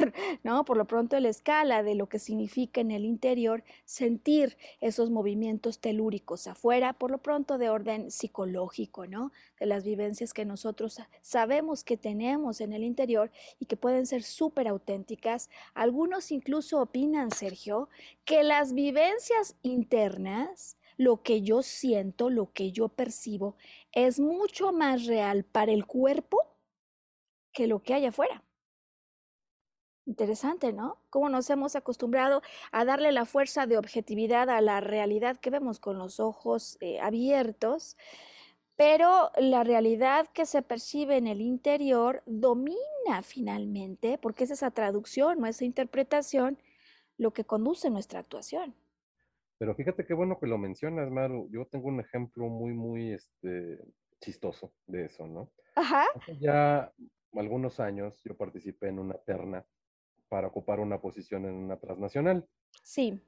¿no? Por lo pronto la escala de lo que significa en el interior sentir esos movimientos telúricos afuera, por lo pronto de orden psicológico, ¿no? De las vivencias que nosotros sabemos que tenemos en el interior y que pueden ser súper auténticas. Algunos incluso opinan, Sergio, que las vivencias internas, lo que yo siento, lo que yo percibo, es mucho más real para el cuerpo que lo que hay afuera. Interesante, ¿no? Cómo nos hemos acostumbrado a darle la fuerza de objetividad a la realidad que vemos con los ojos eh, abiertos, pero la realidad que se percibe en el interior domina finalmente, porque es esa traducción o esa interpretación lo que conduce nuestra actuación. Pero fíjate qué bueno que lo mencionas, Maru. Yo tengo un ejemplo muy, muy este, chistoso de eso, ¿no? Ajá. Hace ya algunos años yo participé en una terna para ocupar una posición en una transnacional. Sí.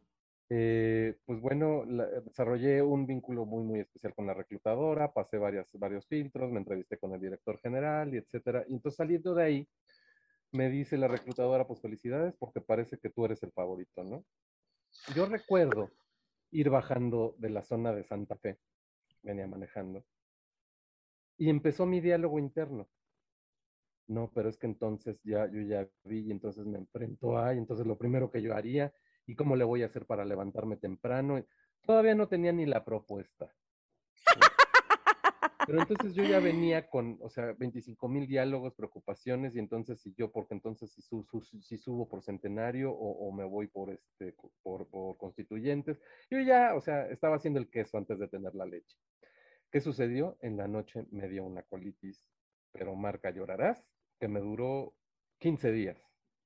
Eh, pues bueno, la, desarrollé un vínculo muy, muy especial con la reclutadora, pasé varias, varios filtros, me entrevisté con el director general, y etcétera. Y entonces saliendo de ahí, me dice la reclutadora, pues felicidades, porque parece que tú eres el favorito, ¿no? Yo recuerdo ir bajando de la zona de Santa Fe, venía manejando, y empezó mi diálogo interno. No, pero es que entonces ya, yo ya vi, y entonces me enfrento a, y entonces lo primero que yo haría... ¿Y cómo le voy a hacer para levantarme temprano? Todavía no tenía ni la propuesta. Pero entonces yo ya venía con, o sea, veinticinco mil diálogos, preocupaciones, y entonces si yo, porque entonces si, su, su, si subo por centenario o, o me voy por, este, por, por constituyentes, yo ya, o sea, estaba haciendo el queso antes de tener la leche. ¿Qué sucedió? En la noche me dio una colitis, pero marca llorarás, que me duró quince días.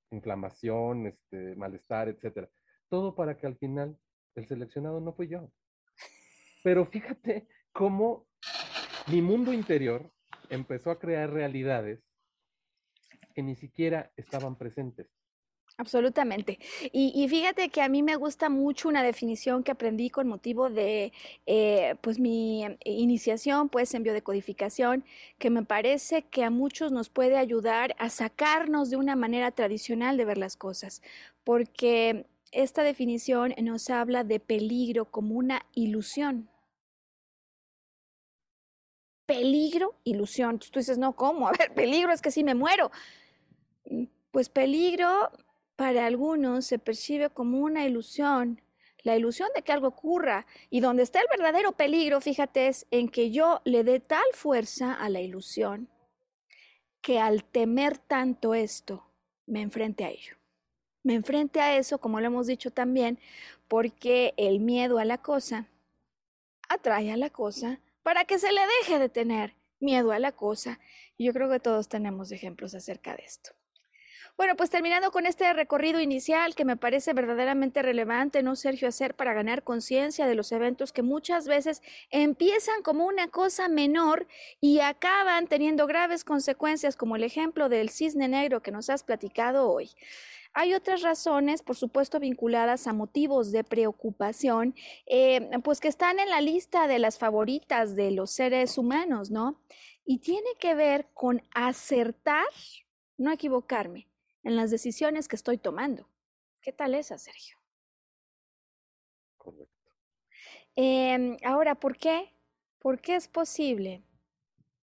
Inflamación, este, malestar, etcétera. Todo para que al final el seleccionado no fui yo. Pero fíjate cómo mi mundo interior empezó a crear realidades que ni siquiera estaban presentes. Absolutamente. Y, y fíjate que a mí me gusta mucho una definición que aprendí con motivo de eh, pues mi iniciación pues, en biodecodificación, que me parece que a muchos nos puede ayudar a sacarnos de una manera tradicional de ver las cosas, porque... Esta definición nos habla de peligro como una ilusión. Peligro, ilusión. Tú dices, no, ¿cómo? A ver, peligro es que sí me muero. Pues peligro para algunos se percibe como una ilusión. La ilusión de que algo ocurra. Y donde está el verdadero peligro, fíjate, es en que yo le dé tal fuerza a la ilusión que al temer tanto esto, me enfrente a ello. Me enfrente a eso, como lo hemos dicho también, porque el miedo a la cosa atrae a la cosa para que se le deje de tener miedo a la cosa. Y yo creo que todos tenemos ejemplos acerca de esto. Bueno, pues terminando con este recorrido inicial que me parece verdaderamente relevante, ¿no, Sergio? Hacer para ganar conciencia de los eventos que muchas veces empiezan como una cosa menor y acaban teniendo graves consecuencias, como el ejemplo del cisne negro que nos has platicado hoy. Hay otras razones, por supuesto, vinculadas a motivos de preocupación, eh, pues que están en la lista de las favoritas de los seres humanos, ¿no? Y tiene que ver con acertar, no equivocarme, en las decisiones que estoy tomando. ¿Qué tal esa, Sergio? Correcto. Eh, ahora, ¿por qué? ¿Por qué es posible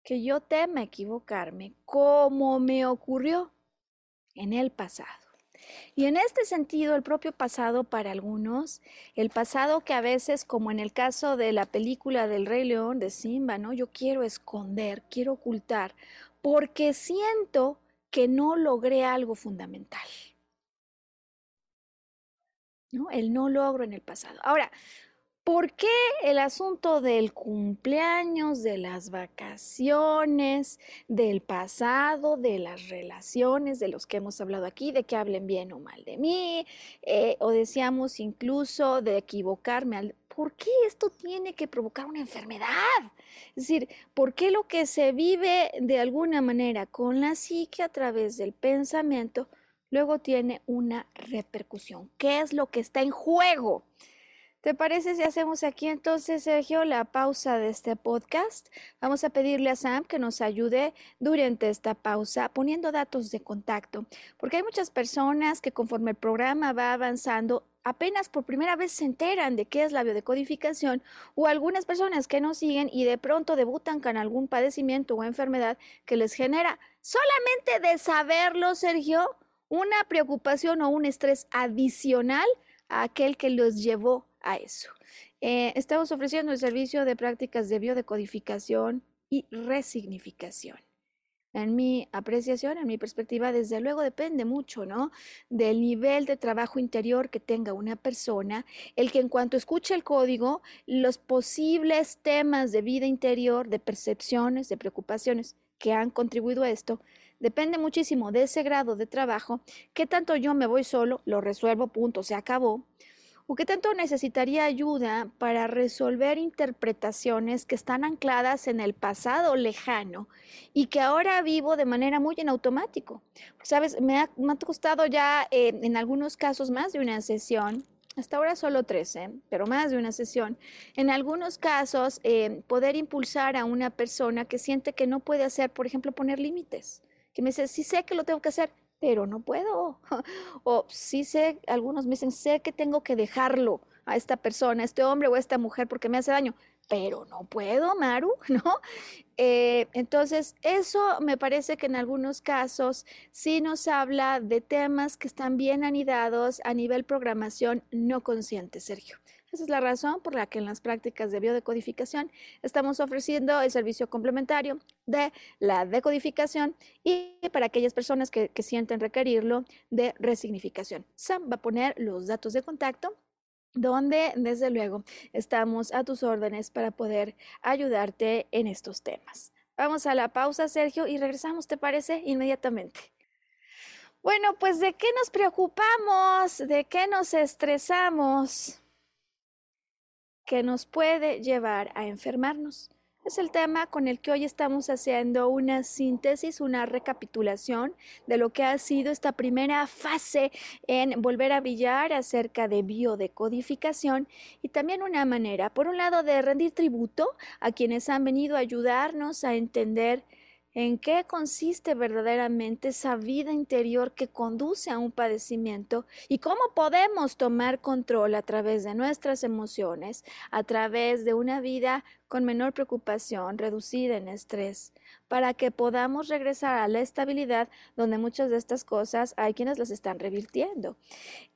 que yo tema equivocarme como me ocurrió en el pasado? Y en este sentido, el propio pasado para algunos, el pasado que a veces, como en el caso de la película del Rey León, de Simba, ¿no? Yo quiero esconder, quiero ocultar, porque siento que no logré algo fundamental, ¿no? El no logro en el pasado. Ahora, ¿Por qué el asunto del cumpleaños, de las vacaciones, del pasado, de las relaciones, de los que hemos hablado aquí, de que hablen bien o mal de mí, eh, o decíamos incluso de equivocarme al... ¿Por qué esto tiene que provocar una enfermedad? Es decir, ¿por qué lo que se vive de alguna manera con la psique a través del pensamiento luego tiene una repercusión? ¿Qué es lo que está en juego? ¿Te parece si hacemos aquí entonces, Sergio, la pausa de este podcast? Vamos a pedirle a Sam que nos ayude durante esta pausa poniendo datos de contacto, porque hay muchas personas que conforme el programa va avanzando, apenas por primera vez se enteran de qué es la biodecodificación, o algunas personas que nos siguen y de pronto debutan con algún padecimiento o enfermedad que les genera, solamente de saberlo, Sergio, una preocupación o un estrés adicional a aquel que los llevó a eso. Eh, estamos ofreciendo el servicio de prácticas de biodecodificación y resignificación. En mi apreciación, en mi perspectiva, desde luego depende mucho, ¿no?, del nivel de trabajo interior que tenga una persona, el que en cuanto escuche el código, los posibles temas de vida interior, de percepciones, de preocupaciones que han contribuido a esto. Depende muchísimo de ese grado de trabajo, qué tanto yo me voy solo, lo resuelvo, punto, se acabó, o qué tanto necesitaría ayuda para resolver interpretaciones que están ancladas en el pasado lejano y que ahora vivo de manera muy en automático. Pues, ¿sabes? Me ha, me ha costado ya eh, en algunos casos más de una sesión, hasta ahora solo tres, ¿eh? pero más de una sesión, en algunos casos eh, poder impulsar a una persona que siente que no puede hacer, por ejemplo, poner límites, que me dice, sí sé que lo tengo que hacer, pero no puedo, o sí sé, algunos me dicen, sé que tengo que dejarlo a esta persona, a este hombre o a esta mujer porque me hace daño, pero no puedo, Maru, ¿no? Eh, entonces, eso me parece que en algunos casos sí nos habla de temas que están bien anidados a nivel programación no consciente, Sergio. Esa es la razón por la que en las prácticas de biodecodificación estamos ofreciendo el servicio complementario de la decodificación y para aquellas personas que, que sienten requerirlo de resignificación. Sam va a poner los datos de contacto, donde desde luego estamos a tus órdenes para poder ayudarte en estos temas. Vamos a la pausa, Sergio, y regresamos, ¿te parece? Inmediatamente. Bueno, pues ¿de qué nos preocupamos? ¿De qué nos estresamos? Que nos puede llevar a enfermarnos. Es el tema con el que hoy estamos haciendo una síntesis, una recapitulación de lo que ha sido esta primera fase en Volver a Brillar acerca de biodecodificación y también una manera, por un lado, de rendir tributo a quienes han venido a ayudarnos a entender en qué consiste verdaderamente esa vida interior que conduce a un padecimiento y cómo podemos tomar control a través de nuestras emociones, a través de una vida con menor preocupación, reducida en estrés, para que podamos regresar a la estabilidad donde muchas de estas cosas hay quienes las están revirtiendo.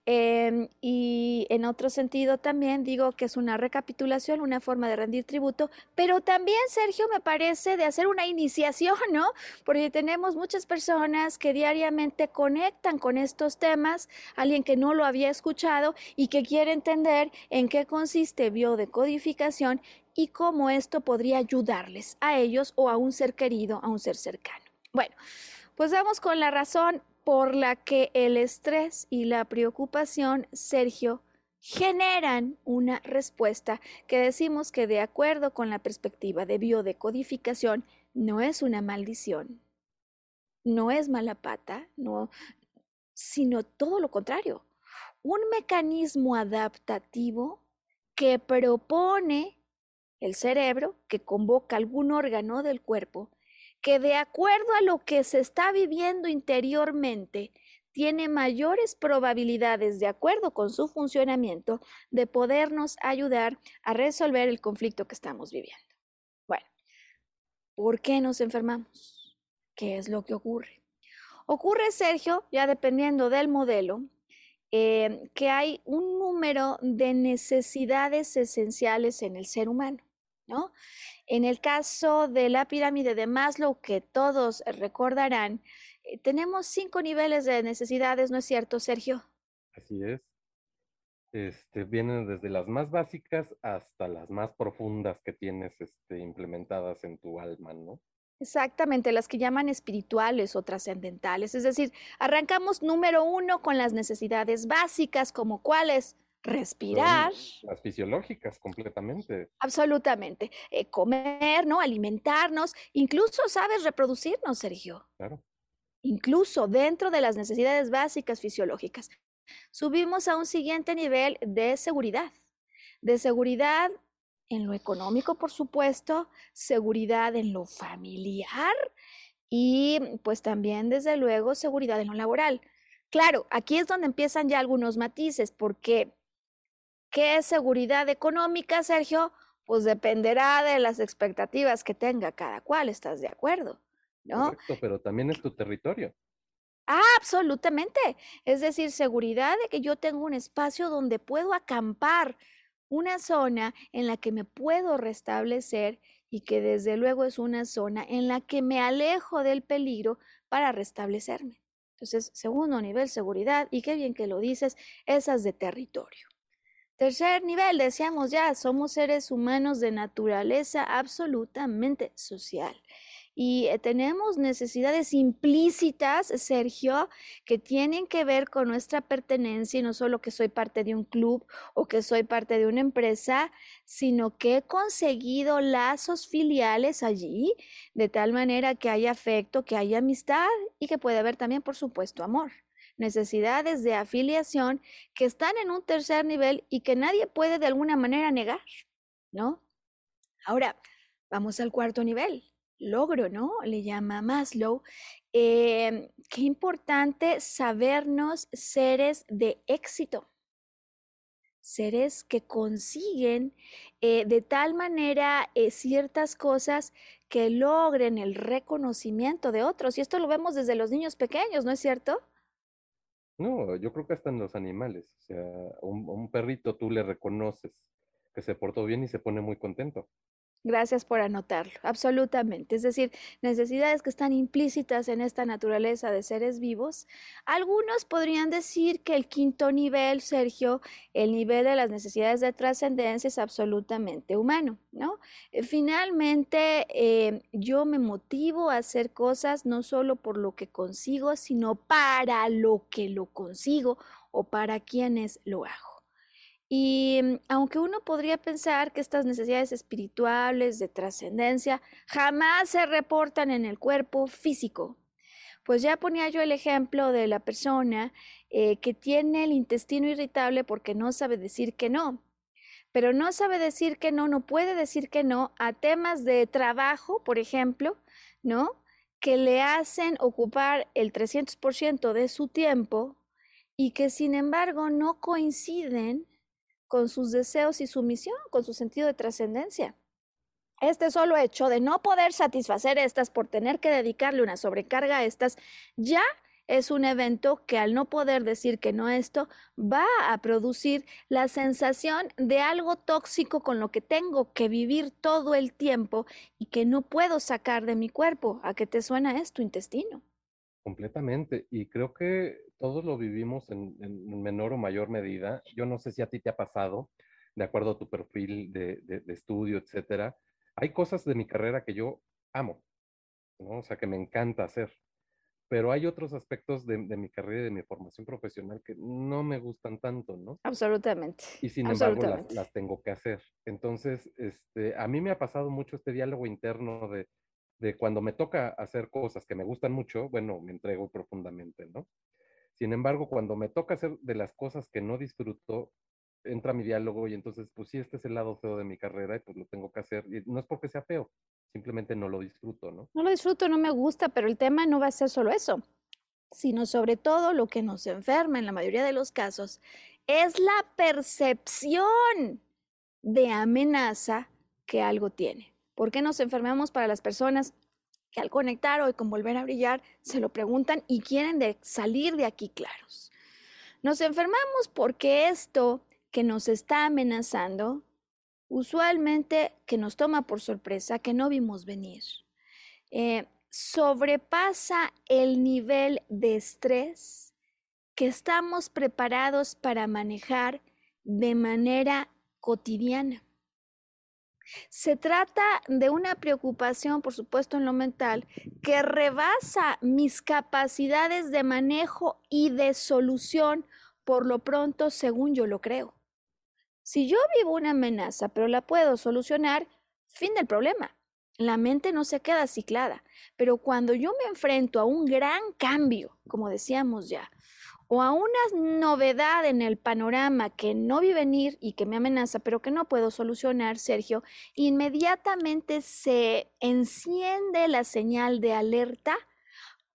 Eh, y en otro sentido también digo que es una recapitulación, una forma de rendir tributo, pero también, Sergio, me parece de hacer una iniciación, ¿no? Porque tenemos muchas personas que diariamente conectan con estos temas, alguien que no lo había escuchado y que quiere entender en qué consiste biodecodificación y cómo esto podría ayudarles a ellos o a un ser querido, a un ser cercano. Bueno, pues vamos con la razón por la que el estrés y la preocupación, Sergio, generan una respuesta que decimos que de acuerdo con la perspectiva de biodecodificación no es una maldición, no es mala pata, no, sino todo lo contrario, un mecanismo adaptativo que propone el cerebro, que convoca algún órgano del cuerpo, que de acuerdo a lo que se está viviendo interiormente, tiene mayores probabilidades, de acuerdo con su funcionamiento, de podernos ayudar a resolver el conflicto que estamos viviendo. Bueno, ¿por qué nos enfermamos? ¿Qué es lo que ocurre? Ocurre, Sergio, ya dependiendo del modelo, eh, que hay un número de necesidades esenciales en el ser humano, ¿no? En el caso de la pirámide de Maslow, que todos recordarán, eh, tenemos cinco niveles de necesidades, ¿no es cierto, Sergio? Así es. este, vienen desde las más básicas hasta las más profundas que tienes este, implementadas en tu alma, ¿no? Exactamente, las que llaman espirituales o trascendentales. Es decir, arrancamos número uno con las necesidades básicas, como cuáles... Respirar. Las fisiológicas, completamente. Absolutamente. Eh, comer, ¿no? Alimentarnos. Incluso, ¿sabes? Reproducirnos, Sergio. Claro. Incluso dentro de las necesidades básicas fisiológicas. Subimos a un siguiente nivel de seguridad. De seguridad en lo económico, por supuesto. Seguridad en lo familiar. Y, pues, también, desde luego, seguridad en lo laboral. Claro, aquí es donde empiezan ya algunos matices, porque... ¿Qué es seguridad económica, Sergio? Pues dependerá de las expectativas que tenga cada cual, ¿estás de acuerdo? ¿No? Correcto, pero también es tu territorio. Ah, absolutamente. Es decir, seguridad de que yo tengo un espacio donde puedo acampar, una zona en la que me puedo restablecer y que desde luego es una zona en la que me alejo del peligro para restablecerme. Entonces, segundo nivel, seguridad, y qué bien que lo dices, esas de territorio. Tercer nivel, decíamos ya, somos seres humanos de naturaleza absolutamente social y tenemos necesidades implícitas, Sergio, que tienen que ver con nuestra pertenencia y no solo que soy parte de un club o que soy parte de una empresa, sino que he conseguido lazos filiales allí de tal manera que haya afecto, que haya amistad y que puede haber también, por supuesto, amor. Necesidades de afiliación que están en un tercer nivel y que nadie puede de alguna manera negar, ¿no? Ahora, vamos al cuarto nivel, logro, ¿no? Le llama Maslow. Eh, qué importante sabernos seres de éxito, seres que consiguen eh, de tal manera eh, ciertas cosas que logren el reconocimiento de otros. Y esto lo vemos desde los niños pequeños, ¿no es cierto? No, yo creo que hasta en los animales, o sea, un, un perrito tú le reconoces que se portó bien y se pone muy contento. Gracias por anotarlo, absolutamente. Es decir, necesidades que están implícitas en esta naturaleza de seres vivos. Algunos podrían decir que el quinto nivel, Sergio, el nivel de las necesidades de trascendencia es absolutamente humano, ¿no? Finalmente, eh, yo me motivo a hacer cosas no solo por lo que consigo, sino para lo que lo consigo o para quienes lo hago. Y aunque uno podría pensar que estas necesidades espirituales de trascendencia jamás se reportan en el cuerpo físico, pues ya ponía yo el ejemplo de la persona eh, que tiene el intestino irritable porque no sabe decir que no, pero no sabe decir que no, no puede decir que no a temas de trabajo, por ejemplo, ¿no? Que le hacen ocupar el trescientos por ciento de su tiempo y que sin embargo no coinciden con sus deseos y su misión, con su sentido de trascendencia. Este solo hecho de no poder satisfacer estas por tener que dedicarle una sobrecarga a estas, ya es un evento que al no poder decir que no a esto, va a producir la sensación de algo tóxico con lo que tengo que vivir todo el tiempo y que no puedo sacar de mi cuerpo. ¿A qué te suena esto, intestino? Completamente, y creo que todos lo vivimos en, en menor o mayor medida. Yo no sé si a ti te ha pasado, de acuerdo a tu perfil de, de, de estudio, etcétera. Hay cosas de mi carrera que yo amo, ¿no? O sea, que me encanta hacer, pero hay otros aspectos de, de mi carrera y de mi formación profesional que no me gustan tanto, ¿no? Absolutamente. Y sin embargo las, las tengo que hacer. Entonces, este, a mí me ha pasado mucho este diálogo interno de, de cuando me toca hacer cosas que me gustan mucho, bueno, me entrego profundamente, ¿no? Sin embargo, cuando me toca hacer de las cosas que no disfruto, entra mi diálogo y entonces, pues sí, este es el lado feo de mi carrera y pues lo tengo que hacer. Y no es porque sea feo, simplemente no lo disfruto, ¿no? No lo disfruto, no me gusta, pero el tema no va a ser solo eso, sino sobre todo lo que nos enferma en la mayoría de los casos es la percepción de amenaza que algo tiene. ¿Por qué nos enfermamos para las personas que al conectar hoy con Volver a Brillar se lo preguntan y quieren de salir de aquí claros? Nos enfermamos porque esto que nos está amenazando, usualmente que nos toma por sorpresa, que no vimos venir, eh, sobrepasa el nivel de estrés que estamos preparados para manejar de manera cotidiana. Se trata de una preocupación, por supuesto, en lo mental, que rebasa mis capacidades de manejo y de solución, por lo pronto, según yo lo creo. Si yo vivo una amenaza, pero la puedo solucionar, fin del problema. La mente no se queda ciclada, pero cuando yo me enfrento a un gran cambio, como decíamos ya, o a una novedad en el panorama que no vi venir y que me amenaza, pero que no puedo solucionar, Sergio, inmediatamente se enciende la señal de alerta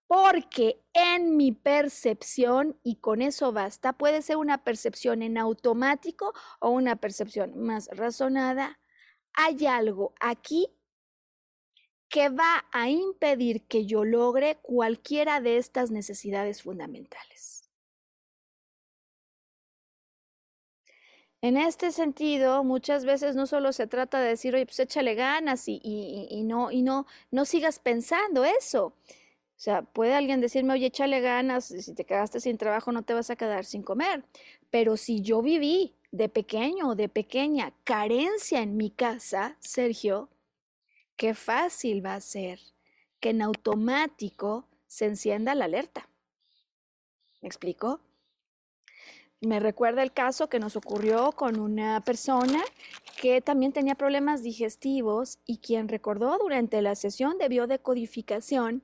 porque en mi percepción, y con eso basta, puede ser una percepción en automático o una percepción más razonada, hay algo aquí que va a impedir que yo logre cualquiera de estas necesidades fundamentales. En este sentido, muchas veces no solo se trata de decir, oye, pues échale ganas y, y, y, no, y no, no sigas pensando eso. O sea, puede alguien decirme, oye, échale ganas, si te quedaste sin trabajo no te vas a quedar sin comer. Pero si yo viví de pequeño o de pequeña carencia en mi casa, Sergio, qué fácil va a ser que en automático se encienda la alerta. ¿Me explico? Me recuerda el caso que nos ocurrió con una persona que también tenía problemas digestivos y quien recordó durante la sesión de biodecodificación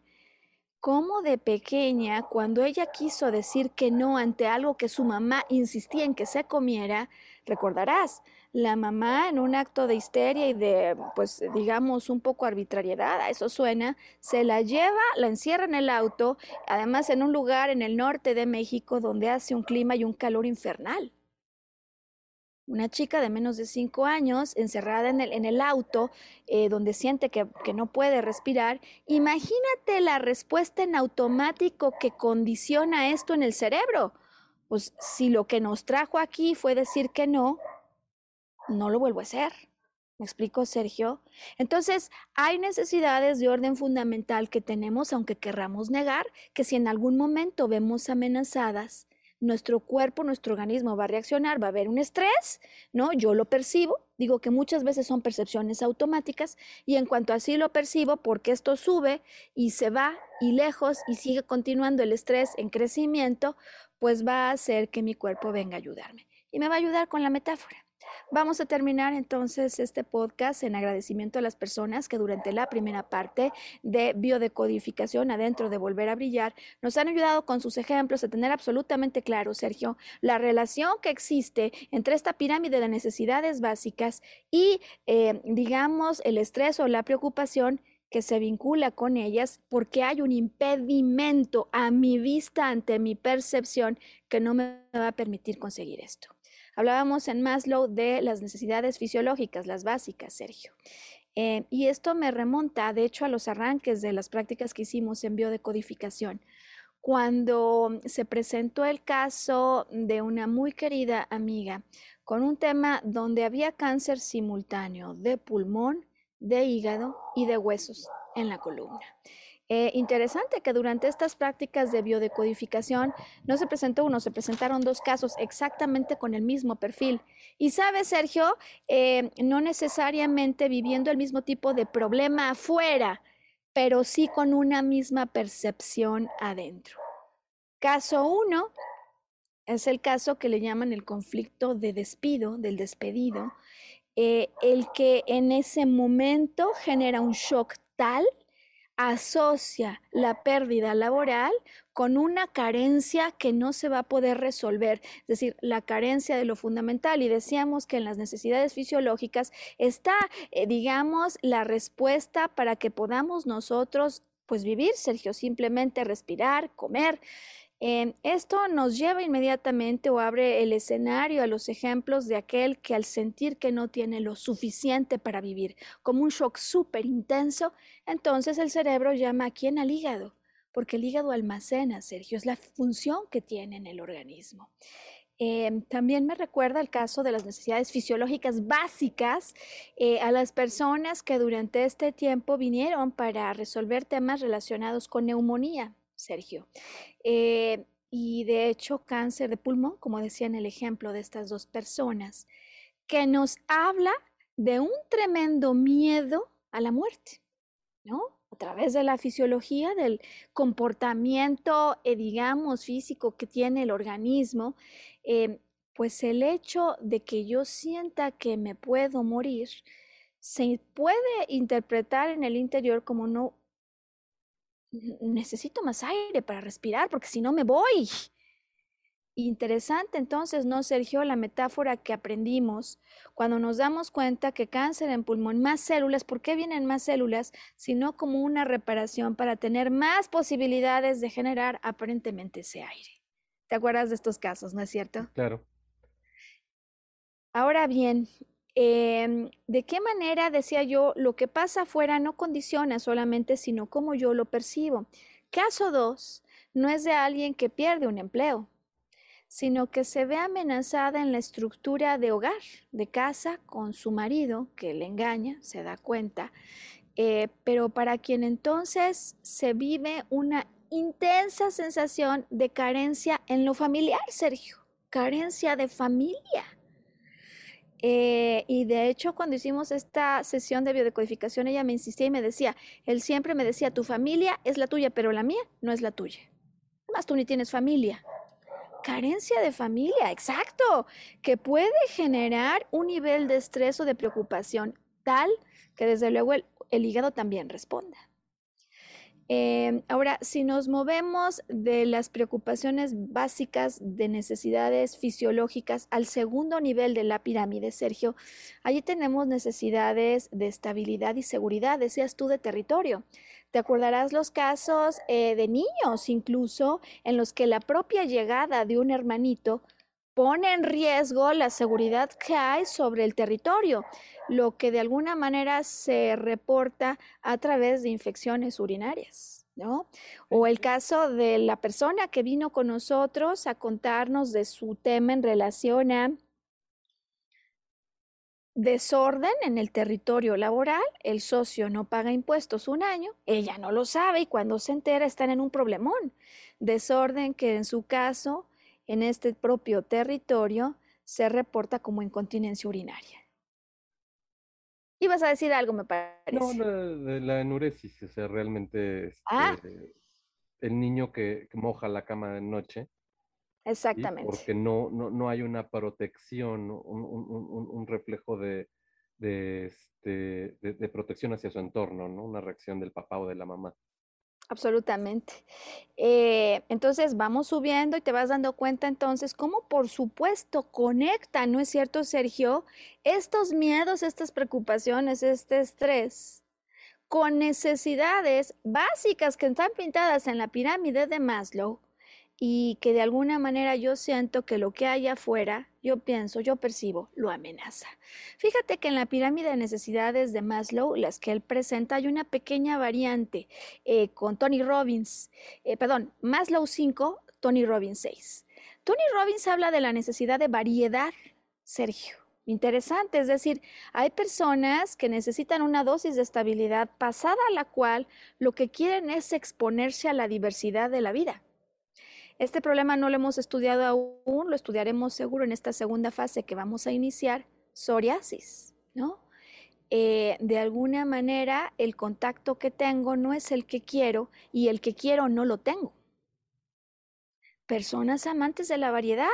cómo de pequeña, cuando ella quiso decir que no ante algo que su mamá insistía en que se comiera, recordarás, la mamá en un acto de histeria y de, pues digamos, un poco arbitrariedad, a eso suena, se la lleva, la encierra en el auto, además en un lugar en el norte de México donde hace un clima y un calor infernal. Una chica de menos de cinco años encerrada en el, en el auto eh, donde siente que, que no puede respirar. Imagínate la respuesta en automático que condiciona esto en el cerebro. Pues si lo que nos trajo aquí fue decir que no, no lo vuelvo a hacer. ¿Me explico, Sergio? Entonces, hay necesidades de orden fundamental que tenemos, aunque querramos negar, que si en algún momento vemos amenazadas, nuestro cuerpo, nuestro organismo va a reaccionar, va a haber un estrés, ¿no? Yo lo percibo, digo que muchas veces son percepciones automáticas y en cuanto así lo percibo, porque esto sube y se va y lejos y sigue continuando el estrés en crecimiento, pues va a hacer que mi cuerpo venga a ayudarme. Y me va a ayudar con la metáfora. Vamos a terminar entonces este podcast en agradecimiento a las personas que durante la primera parte de biodecodificación adentro de Volver a Brillar nos han ayudado con sus ejemplos a tener absolutamente claro, Sergio, la relación que existe entre esta pirámide de necesidades básicas y, eh, digamos, el estrés o la preocupación que se vincula con ellas porque hay un impedimento a mi vista ante mi percepción que no me va a permitir conseguir esto. Hablábamos en Maslow de las necesidades fisiológicas, las básicas, Sergio. Eh, y esto me remonta, de hecho, a los arranques de las prácticas que hicimos en biodecodificación. Cuando se presentó el caso de una muy querida amiga con un tema donde había cáncer simultáneo de pulmón, de hígado y de huesos en la columna. Eh, interesante que durante estas prácticas de biodecodificación no se presentó uno, se presentaron dos casos exactamente con el mismo perfil. Y sabes, Sergio, eh, no necesariamente viviendo el mismo tipo de problema afuera, pero sí con una misma percepción adentro. Caso uno es el caso que le llaman el conflicto de despido, del despedido, eh, el que en ese momento genera un shock tal asocia la pérdida laboral con una carencia que no se va a poder resolver, es decir, la carencia de lo fundamental. Y decíamos que en las necesidades fisiológicas está, eh, digamos, la respuesta para que podamos nosotros, pues, vivir, Sergio, simplemente respirar, comer. Eh, esto nos lleva inmediatamente o abre el escenario a los ejemplos de aquel que al sentir que no tiene lo suficiente para vivir, como un shock súper intenso, entonces el cerebro llama ¿a quién? Al hígado, porque el hígado almacena, Sergio, es la función que tiene en el organismo. Eh, también me recuerda el caso de las necesidades fisiológicas básicas eh, a las personas que durante este tiempo vinieron para resolver temas relacionados con neumonía, Sergio. Eh, y de hecho cáncer de pulmón, como decía en el ejemplo de estas dos personas, que nos habla de un tremendo miedo a la muerte, ¿no? A través de la fisiología, del comportamiento, eh, digamos, físico que tiene el organismo, eh, pues el hecho de que yo sienta que me puedo morir se puede interpretar en el interior como no, necesito más aire para respirar porque si no me voy. Interesante entonces, ¿no, Sergio? La metáfora que aprendimos cuando nos damos cuenta que cáncer en pulmón, más células, ¿por qué vienen más células? Sino como una reparación para tener más posibilidades de generar aparentemente ese aire. ¿Te acuerdas de estos casos, no es cierto? Claro. Ahora bien, eh, ¿de qué manera, decía yo, lo que pasa afuera no condiciona solamente, sino cómo yo lo percibo? Caso dos, no es de alguien que pierde un empleo, sino que se ve amenazada en la estructura de hogar, de casa, con su marido, que le engaña, se da cuenta, eh, pero para quien entonces se vive una intensa sensación de carencia en lo familiar, Sergio, carencia de familia. Eh, y de hecho, cuando hicimos esta sesión de biodecodificación, ella me insistía y me decía, él siempre me decía, tu familia es la tuya, pero la mía no es la tuya. Además, tú ni tienes familia. Carencia de familia, exacto, que puede generar un nivel de estrés o de preocupación tal que desde luego el, el hígado también responda. Eh, ahora, si nos movemos de las preocupaciones básicas de necesidades fisiológicas al segundo nivel de la pirámide, Sergio, allí tenemos necesidades de estabilidad y seguridad, decías tú, de territorio. Te acordarás los casos eh, de niños incluso en los que la propia llegada de un hermanito pone en riesgo la seguridad que hay sobre el territorio, lo que de alguna manera se reporta a través de infecciones urinarias, ¿no? O el caso de la persona que vino con nosotros a contarnos de su tema en relación a desorden en el territorio laboral, el socio no paga impuestos un año, ella no lo sabe y cuando se entera están en un problemón. Desorden que en su caso, en este propio territorio, se reporta como incontinencia urinaria. Ibas a decir algo, me parece. No, la, la enuresis, o sea, realmente este, ah. el niño que moja la cama de noche. Exactamente. ¿Sí? Porque no, no, no hay una protección, un, un, un reflejo de, de, este, de, de protección hacia su entorno, ¿no? Una reacción del papá o de la mamá. Absolutamente. Eh, entonces vamos subiendo y te vas dando cuenta entonces cómo por supuesto conecta, ¿no es cierto, Sergio? Estos miedos, estas preocupaciones, este estrés con necesidades básicas que están pintadas en la pirámide de Maslow y que de alguna manera yo siento que lo que hay afuera, yo pienso, yo percibo, lo amenaza. Fíjate que en la pirámide de necesidades de Maslow, las que él presenta, hay una pequeña variante eh, con Tony Robbins, eh, perdón, Maslow cinco, Tony Robbins seis. Tony Robbins habla de la necesidad de variedad, Sergio. Interesante, es decir, hay personas que necesitan una dosis de estabilidad pasada a la cual lo que quieren es exponerse a la diversidad de la vida. Este problema no lo hemos estudiado aún, lo estudiaremos seguro en esta segunda fase que vamos a iniciar, psoriasis, ¿no? Eh, de alguna manera el contacto que tengo no es el que quiero y el que quiero no lo tengo. Personas amantes de la variedad,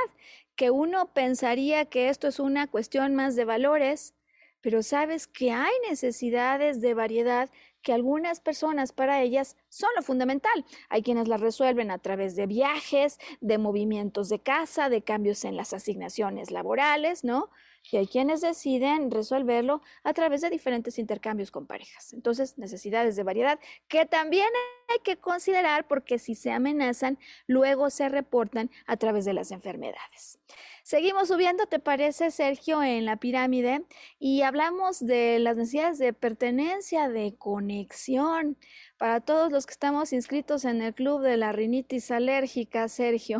que uno pensaría que esto es una cuestión más de valores, pero sabes que hay necesidades de variedad que algunas personas para ellas son lo fundamental. Hay quienes las resuelven a través de viajes, de movimientos de casa, de cambios en las asignaciones laborales, ¿no? Y hay quienes deciden resolverlo a través de diferentes intercambios con parejas. Entonces, necesidades de variedad que también hay que considerar porque si se amenazan, luego se reportan a través de las enfermedades. Seguimos subiendo, ¿te parece, Sergio, en la pirámide? Y hablamos de las necesidades de pertenencia, de conexión. Para todos los que estamos inscritos en el club de la rinitis alérgica, Sergio,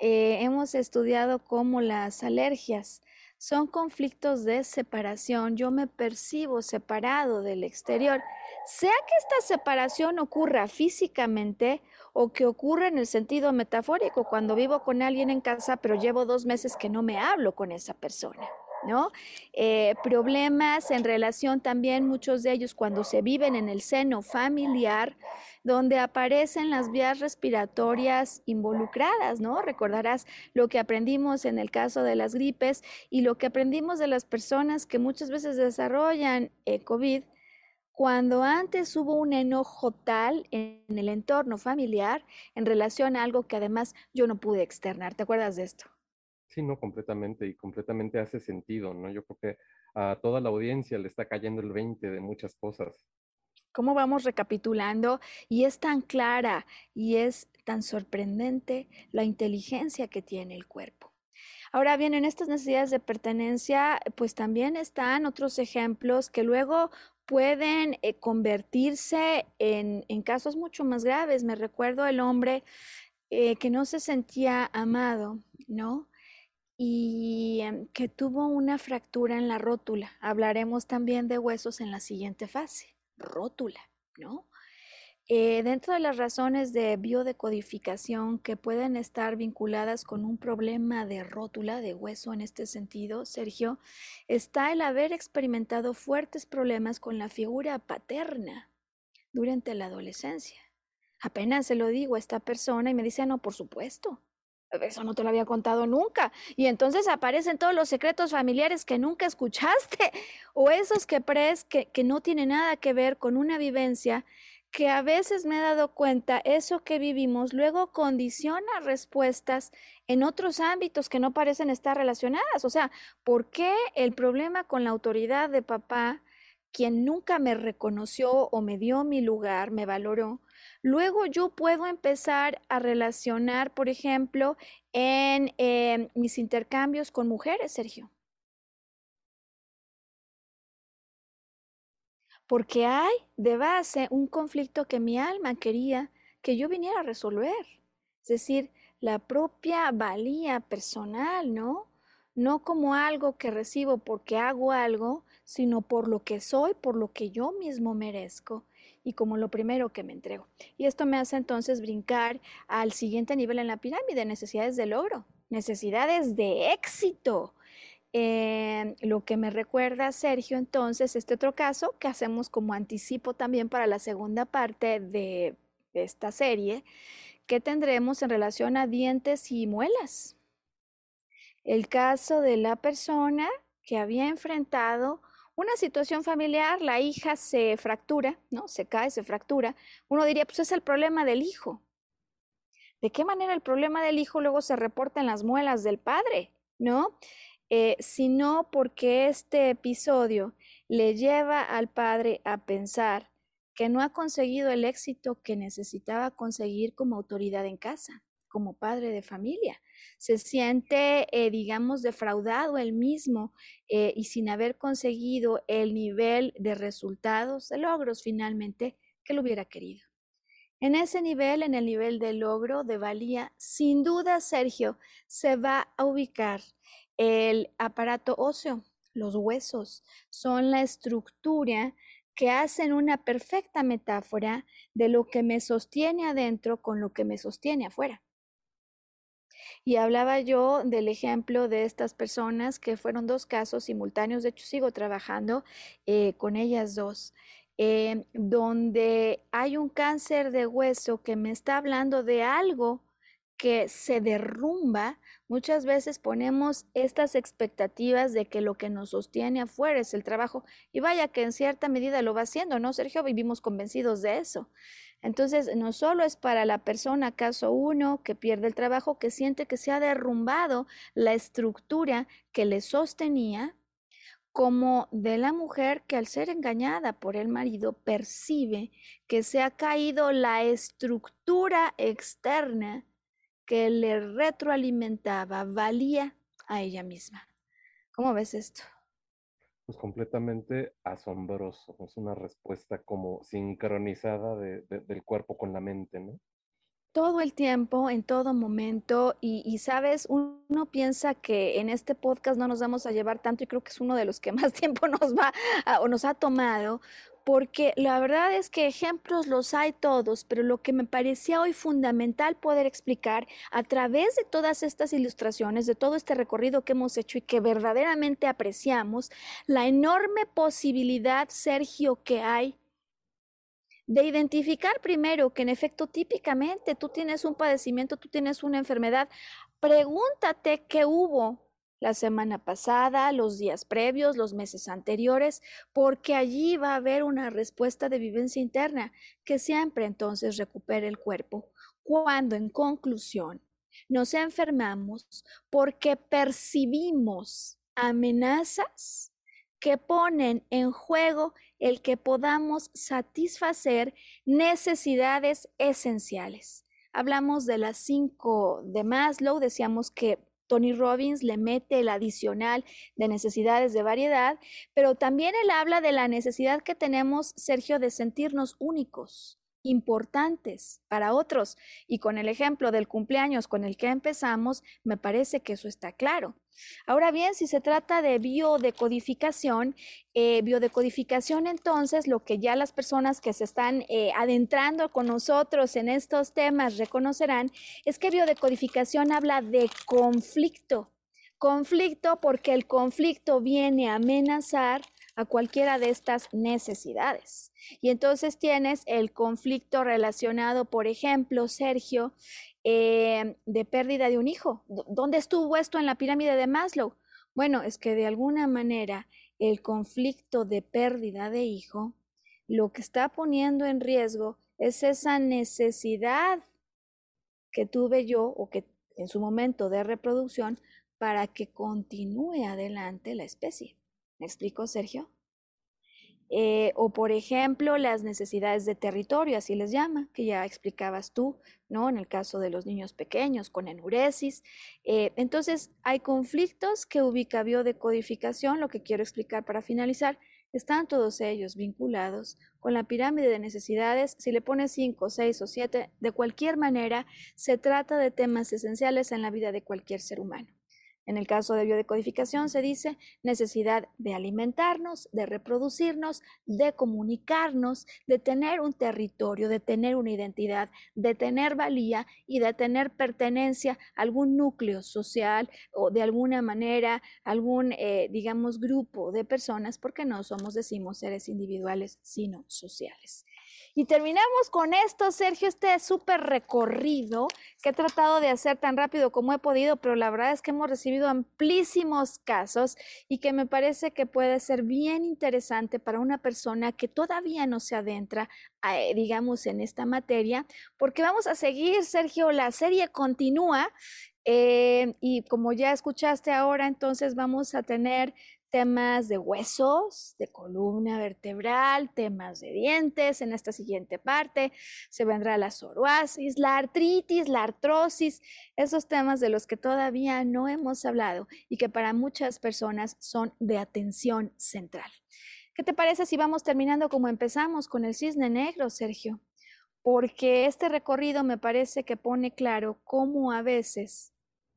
eh, hemos estudiado cómo las alergias son conflictos de separación. Yo me percibo separado del exterior, sea que esta separación ocurra físicamente o que ocurra en el sentido metafórico, cuando vivo con alguien en casa, pero llevo dos meses que no me hablo con esa persona, ¿no? Eh, problemas en relación también, muchos de ellos cuando se viven en el seno familiar, donde aparecen las vías respiratorias involucradas, ¿no? Recordarás lo que aprendimos en el caso de las gripes y lo que aprendimos de las personas que muchas veces desarrollan eh, COVID, cuando antes hubo un enojo tal en el entorno familiar en relación a algo que además yo no pude externar. ¿Te acuerdas de esto? Sí, no, completamente, y completamente hace sentido, ¿no? Yo creo que a toda la audiencia le está cayendo el veinte de muchas cosas. ¿Cómo vamos recapitulando? Y es tan clara y es tan sorprendente la inteligencia que tiene el cuerpo. Ahora bien, en estas necesidades de pertenencia, pues también están otros ejemplos que luego pueden eh, convertirse en, en casos mucho más graves. Me recuerdo el hombre eh, que no se sentía amado, ¿no? Y que tuvo una fractura en la rótula. Hablaremos también de huesos en la siguiente fase, rótula, ¿no? Eh, dentro de las razones de biodecodificación que pueden estar vinculadas con un problema de rótula, de hueso en este sentido, Sergio, está el haber experimentado fuertes problemas con la figura paterna durante la adolescencia. Apenas se lo digo a esta persona y me dice, no, por supuesto. Eso no te lo había contado nunca. Y entonces aparecen todos los secretos familiares que nunca escuchaste o esos que crees que, que no tienen nada que ver con una vivencia que a veces me he dado cuenta, eso que vivimos luego condiciona respuestas en otros ámbitos que no parecen estar relacionadas. O sea, ¿por qué el problema con la autoridad de papá, quien nunca me reconoció o me dio mi lugar, me valoró? Luego yo puedo empezar a relacionar, por ejemplo, en eh, mis intercambios con mujeres, Sergio. Porque hay de base un conflicto que mi alma quería que yo viniera a resolver. Es decir, la propia valía personal, ¿no? No como algo que recibo porque hago algo, sino por lo que soy, por lo que yo mismo merezco. Y como lo primero que me entrego. Y esto me hace entonces brincar al siguiente nivel en la pirámide, necesidades de logro, necesidades de éxito. Eh, lo que me recuerda, Sergio, entonces, este otro caso que hacemos como anticipo también para la segunda parte de, de esta serie, que tendremos en relación a dientes y muelas. El caso de la persona que había enfrentado una situación familiar, la hija se fractura, ¿no? Se cae, se fractura. Uno diría, pues es el problema del hijo. ¿De qué manera el problema del hijo luego se reporta en las muelas del padre, ¿no? Eh, sino porque este episodio le lleva al padre a pensar que no ha conseguido el éxito que necesitaba conseguir como autoridad en casa, como padre de familia. Se siente, eh, digamos, defraudado él mismo eh, y sin haber conseguido el nivel de resultados, de logros finalmente, que lo hubiera querido. En ese nivel, en el nivel de logro, de valía, sin duda, Sergio, se va a ubicar el aparato óseo, los huesos, son la estructura que hacen una perfecta metáfora de lo que me sostiene adentro con lo que me sostiene afuera. Y hablaba yo del ejemplo de estas personas que fueron dos casos simultáneos, de hecho sigo trabajando eh, con ellas dos, eh, donde hay un cáncer de hueso que me está hablando de algo que se derrumba. Muchas veces ponemos estas expectativas de que lo que nos sostiene afuera es el trabajo, y vaya que en cierta medida lo va haciendo, ¿no, Sergio? Vivimos convencidos de eso. Entonces, no solo es para la persona, caso uno, que pierde el trabajo, que siente que se ha derrumbado la estructura que le sostenía, como de la mujer que al ser engañada por el marido percibe que se ha caído la estructura externa que le retroalimentaba, valía a ella misma. ¿Cómo ves esto? Pues completamente asombroso, es una respuesta como sincronizada de, de, del cuerpo con la mente, ¿no? Todo el tiempo, en todo momento, y, y sabes, uno piensa que en este podcast no nos vamos a llevar tanto, y creo que es uno de los que más tiempo nos va a, o nos ha tomado, porque la verdad es que ejemplos los hay todos, pero lo que me parecía hoy fundamental poder explicar a través de todas estas ilustraciones, de todo este recorrido que hemos hecho y que verdaderamente apreciamos, la enorme posibilidad, Sergio, que hay de identificar primero que en efecto típicamente tú tienes un padecimiento, tú tienes una enfermedad. Pregúntate qué hubo la semana pasada, los días previos, los meses anteriores, porque allí va a haber una respuesta de vivencia interna que siempre entonces recupera el cuerpo. Cuando en conclusión nos enfermamos porque percibimos amenazas que ponen en juego el que podamos satisfacer necesidades esenciales. Hablamos de las cinco de Maslow, decíamos que Tony Robbins le mete el adicional de necesidades de variedad, pero también él habla de la necesidad que tenemos, Sergio, de sentirnos únicos, importantes para otros. Y con el ejemplo del cumpleaños con el que empezamos, me parece que eso está claro. Ahora bien, si se trata de biodecodificación, eh, biodecodificación entonces lo que ya las personas que se están eh, adentrando con nosotros en estos temas reconocerán es que biodecodificación habla de conflicto. Conflicto porque el conflicto viene a amenazar a cualquiera de estas necesidades. Y entonces tienes el conflicto relacionado, por ejemplo, Sergio, eh, de pérdida de un hijo. ¿Dónde estuvo esto en la pirámide de Maslow? Bueno, es que de alguna manera el conflicto de pérdida de hijo lo que está poniendo en riesgo es esa necesidad que tuve yo o que en su momento de reproducción para que continúe adelante la especie. ¿Me explico, Sergio? Eh, o, por ejemplo, las necesidades de territorio, así les llama, que ya explicabas tú, ¿no? En el caso de los niños pequeños con enuresis. Eh, entonces, hay conflictos que ubica biodecodificación. Lo que quiero explicar para finalizar, están todos ellos vinculados con la pirámide de necesidades. Si le pones cinco, seis o siete, de cualquier manera, se trata de temas esenciales en la vida de cualquier ser humano. En el caso de biodecodificación se dice necesidad de alimentarnos, de reproducirnos, de comunicarnos, de tener un territorio, de tener una identidad, de tener valía y de tener pertenencia a algún núcleo social o de alguna manera algún, eh, digamos, grupo de personas, porque no somos, decimos, seres individuales, sino sociales. Y terminamos con esto, Sergio, este súper recorrido que he tratado de hacer tan rápido como he podido, pero la verdad es que hemos recibido amplísimos casos y que me parece que puede ser bien interesante para una persona que todavía no se adentra, a, digamos, en esta materia, porque vamos a seguir, Sergio, la serie continúa eh, y como ya escuchaste ahora, entonces vamos a tener temas de huesos, de columna vertebral, temas de dientes. En esta siguiente parte se vendrá la psoriasis, la artritis, la artrosis, esos temas de los que todavía no hemos hablado y que para muchas personas son de atención central. ¿Qué te parece si vamos terminando como empezamos, con el cisne negro, Sergio? Porque este recorrido me parece que pone claro cómo a veces,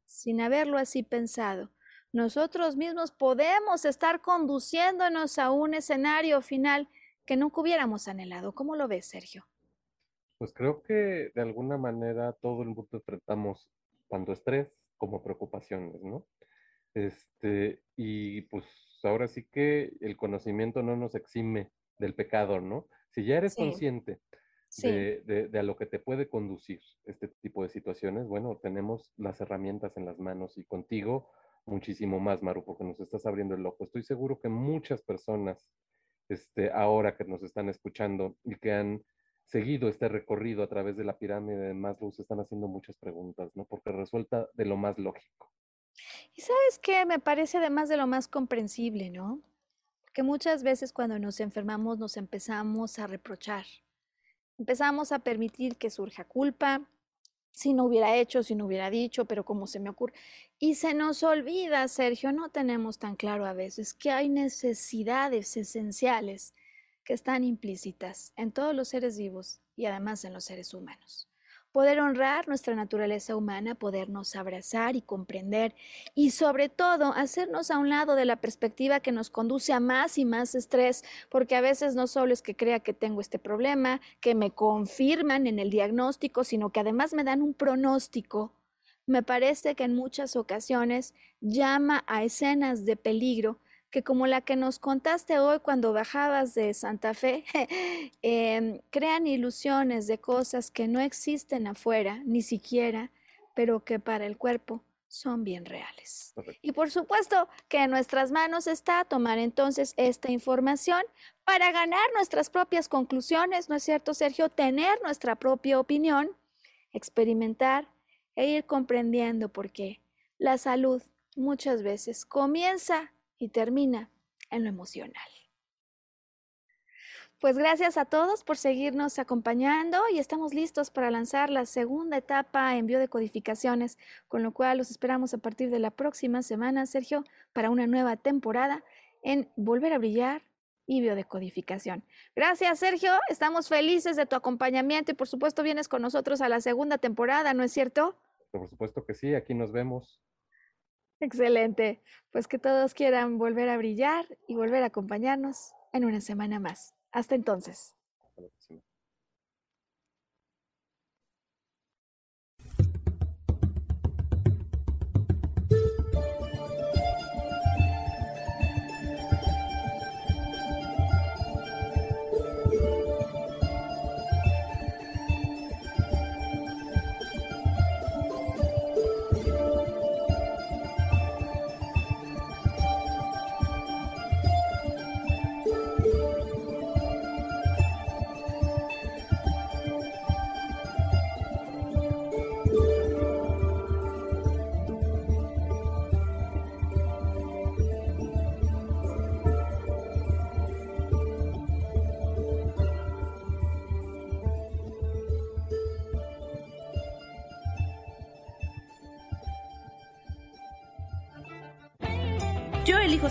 sin haberlo así pensado, nosotros mismos podemos estar conduciéndonos a un escenario final que nunca hubiéramos anhelado. ¿Cómo lo ves, Sergio? Pues creo que de alguna manera todo el mundo tratamos tanto estrés como preocupaciones, ¿no? Este, y pues ahora sí que el conocimiento no nos exime del pecado, ¿no? Si ya eres sí. consciente sí. De, de, de a lo que te puede conducir este tipo de situaciones, bueno, tenemos las herramientas en las manos y contigo muchísimo más, Maru, porque nos estás abriendo el ojo. Estoy seguro que muchas personas este, ahora que nos están escuchando y que han seguido este recorrido a través de la pirámide de Maslow se están haciendo muchas preguntas, ¿no? Porque resulta de lo más lógico. Y ¿sabes qué? Me parece además de lo más comprensible, ¿no? Porque muchas veces cuando nos enfermamos nos empezamos a reprochar. Empezamos a permitir que surja culpa, si no hubiera hecho, si no hubiera dicho, pero como se me ocurre. Y se nos olvida, Sergio, no tenemos tan claro a veces que hay necesidades esenciales que están implícitas en todos los seres vivos y además en los seres humanos. poder honrar nuestra naturaleza humana, podernos abrazar y comprender y sobre todo hacernos a un lado de la perspectiva que nos conduce a más y más estrés, porque a veces no solo es que crea que tengo este problema, que me confirman en el diagnóstico, sino que además me dan un pronóstico. Me parece que en muchas ocasiones llama a escenas de peligro que, como la que nos contaste hoy cuando bajabas de Santa Fe, eh, crean ilusiones de cosas que no existen afuera, ni siquiera, pero que para el cuerpo son bien reales. Perfecto. Y por supuesto que en nuestras manos está tomar entonces esta información para ganar nuestras propias conclusiones, ¿no es cierto, Sergio? Tener nuestra propia opinión, experimentar e ir comprendiendo por qué la salud muchas veces comienza y termina en lo emocional. Pues gracias a todos por seguirnos acompañando y estamos listos para lanzar la segunda etapa en biodecodificaciones, con lo cual los esperamos a partir de la próxima semana, Sergio, para una nueva temporada en Volver a Brillar y Biodecodificación. Gracias, Sergio, estamos felices de tu acompañamiento y por supuesto vienes con nosotros a la segunda temporada, ¿no es cierto? Por supuesto que sí, aquí nos vemos. Excelente, pues que todos quieran volver a brillar y volver a acompañarnos en una semana más. Hasta entonces. Hasta la próxima. Yo elijo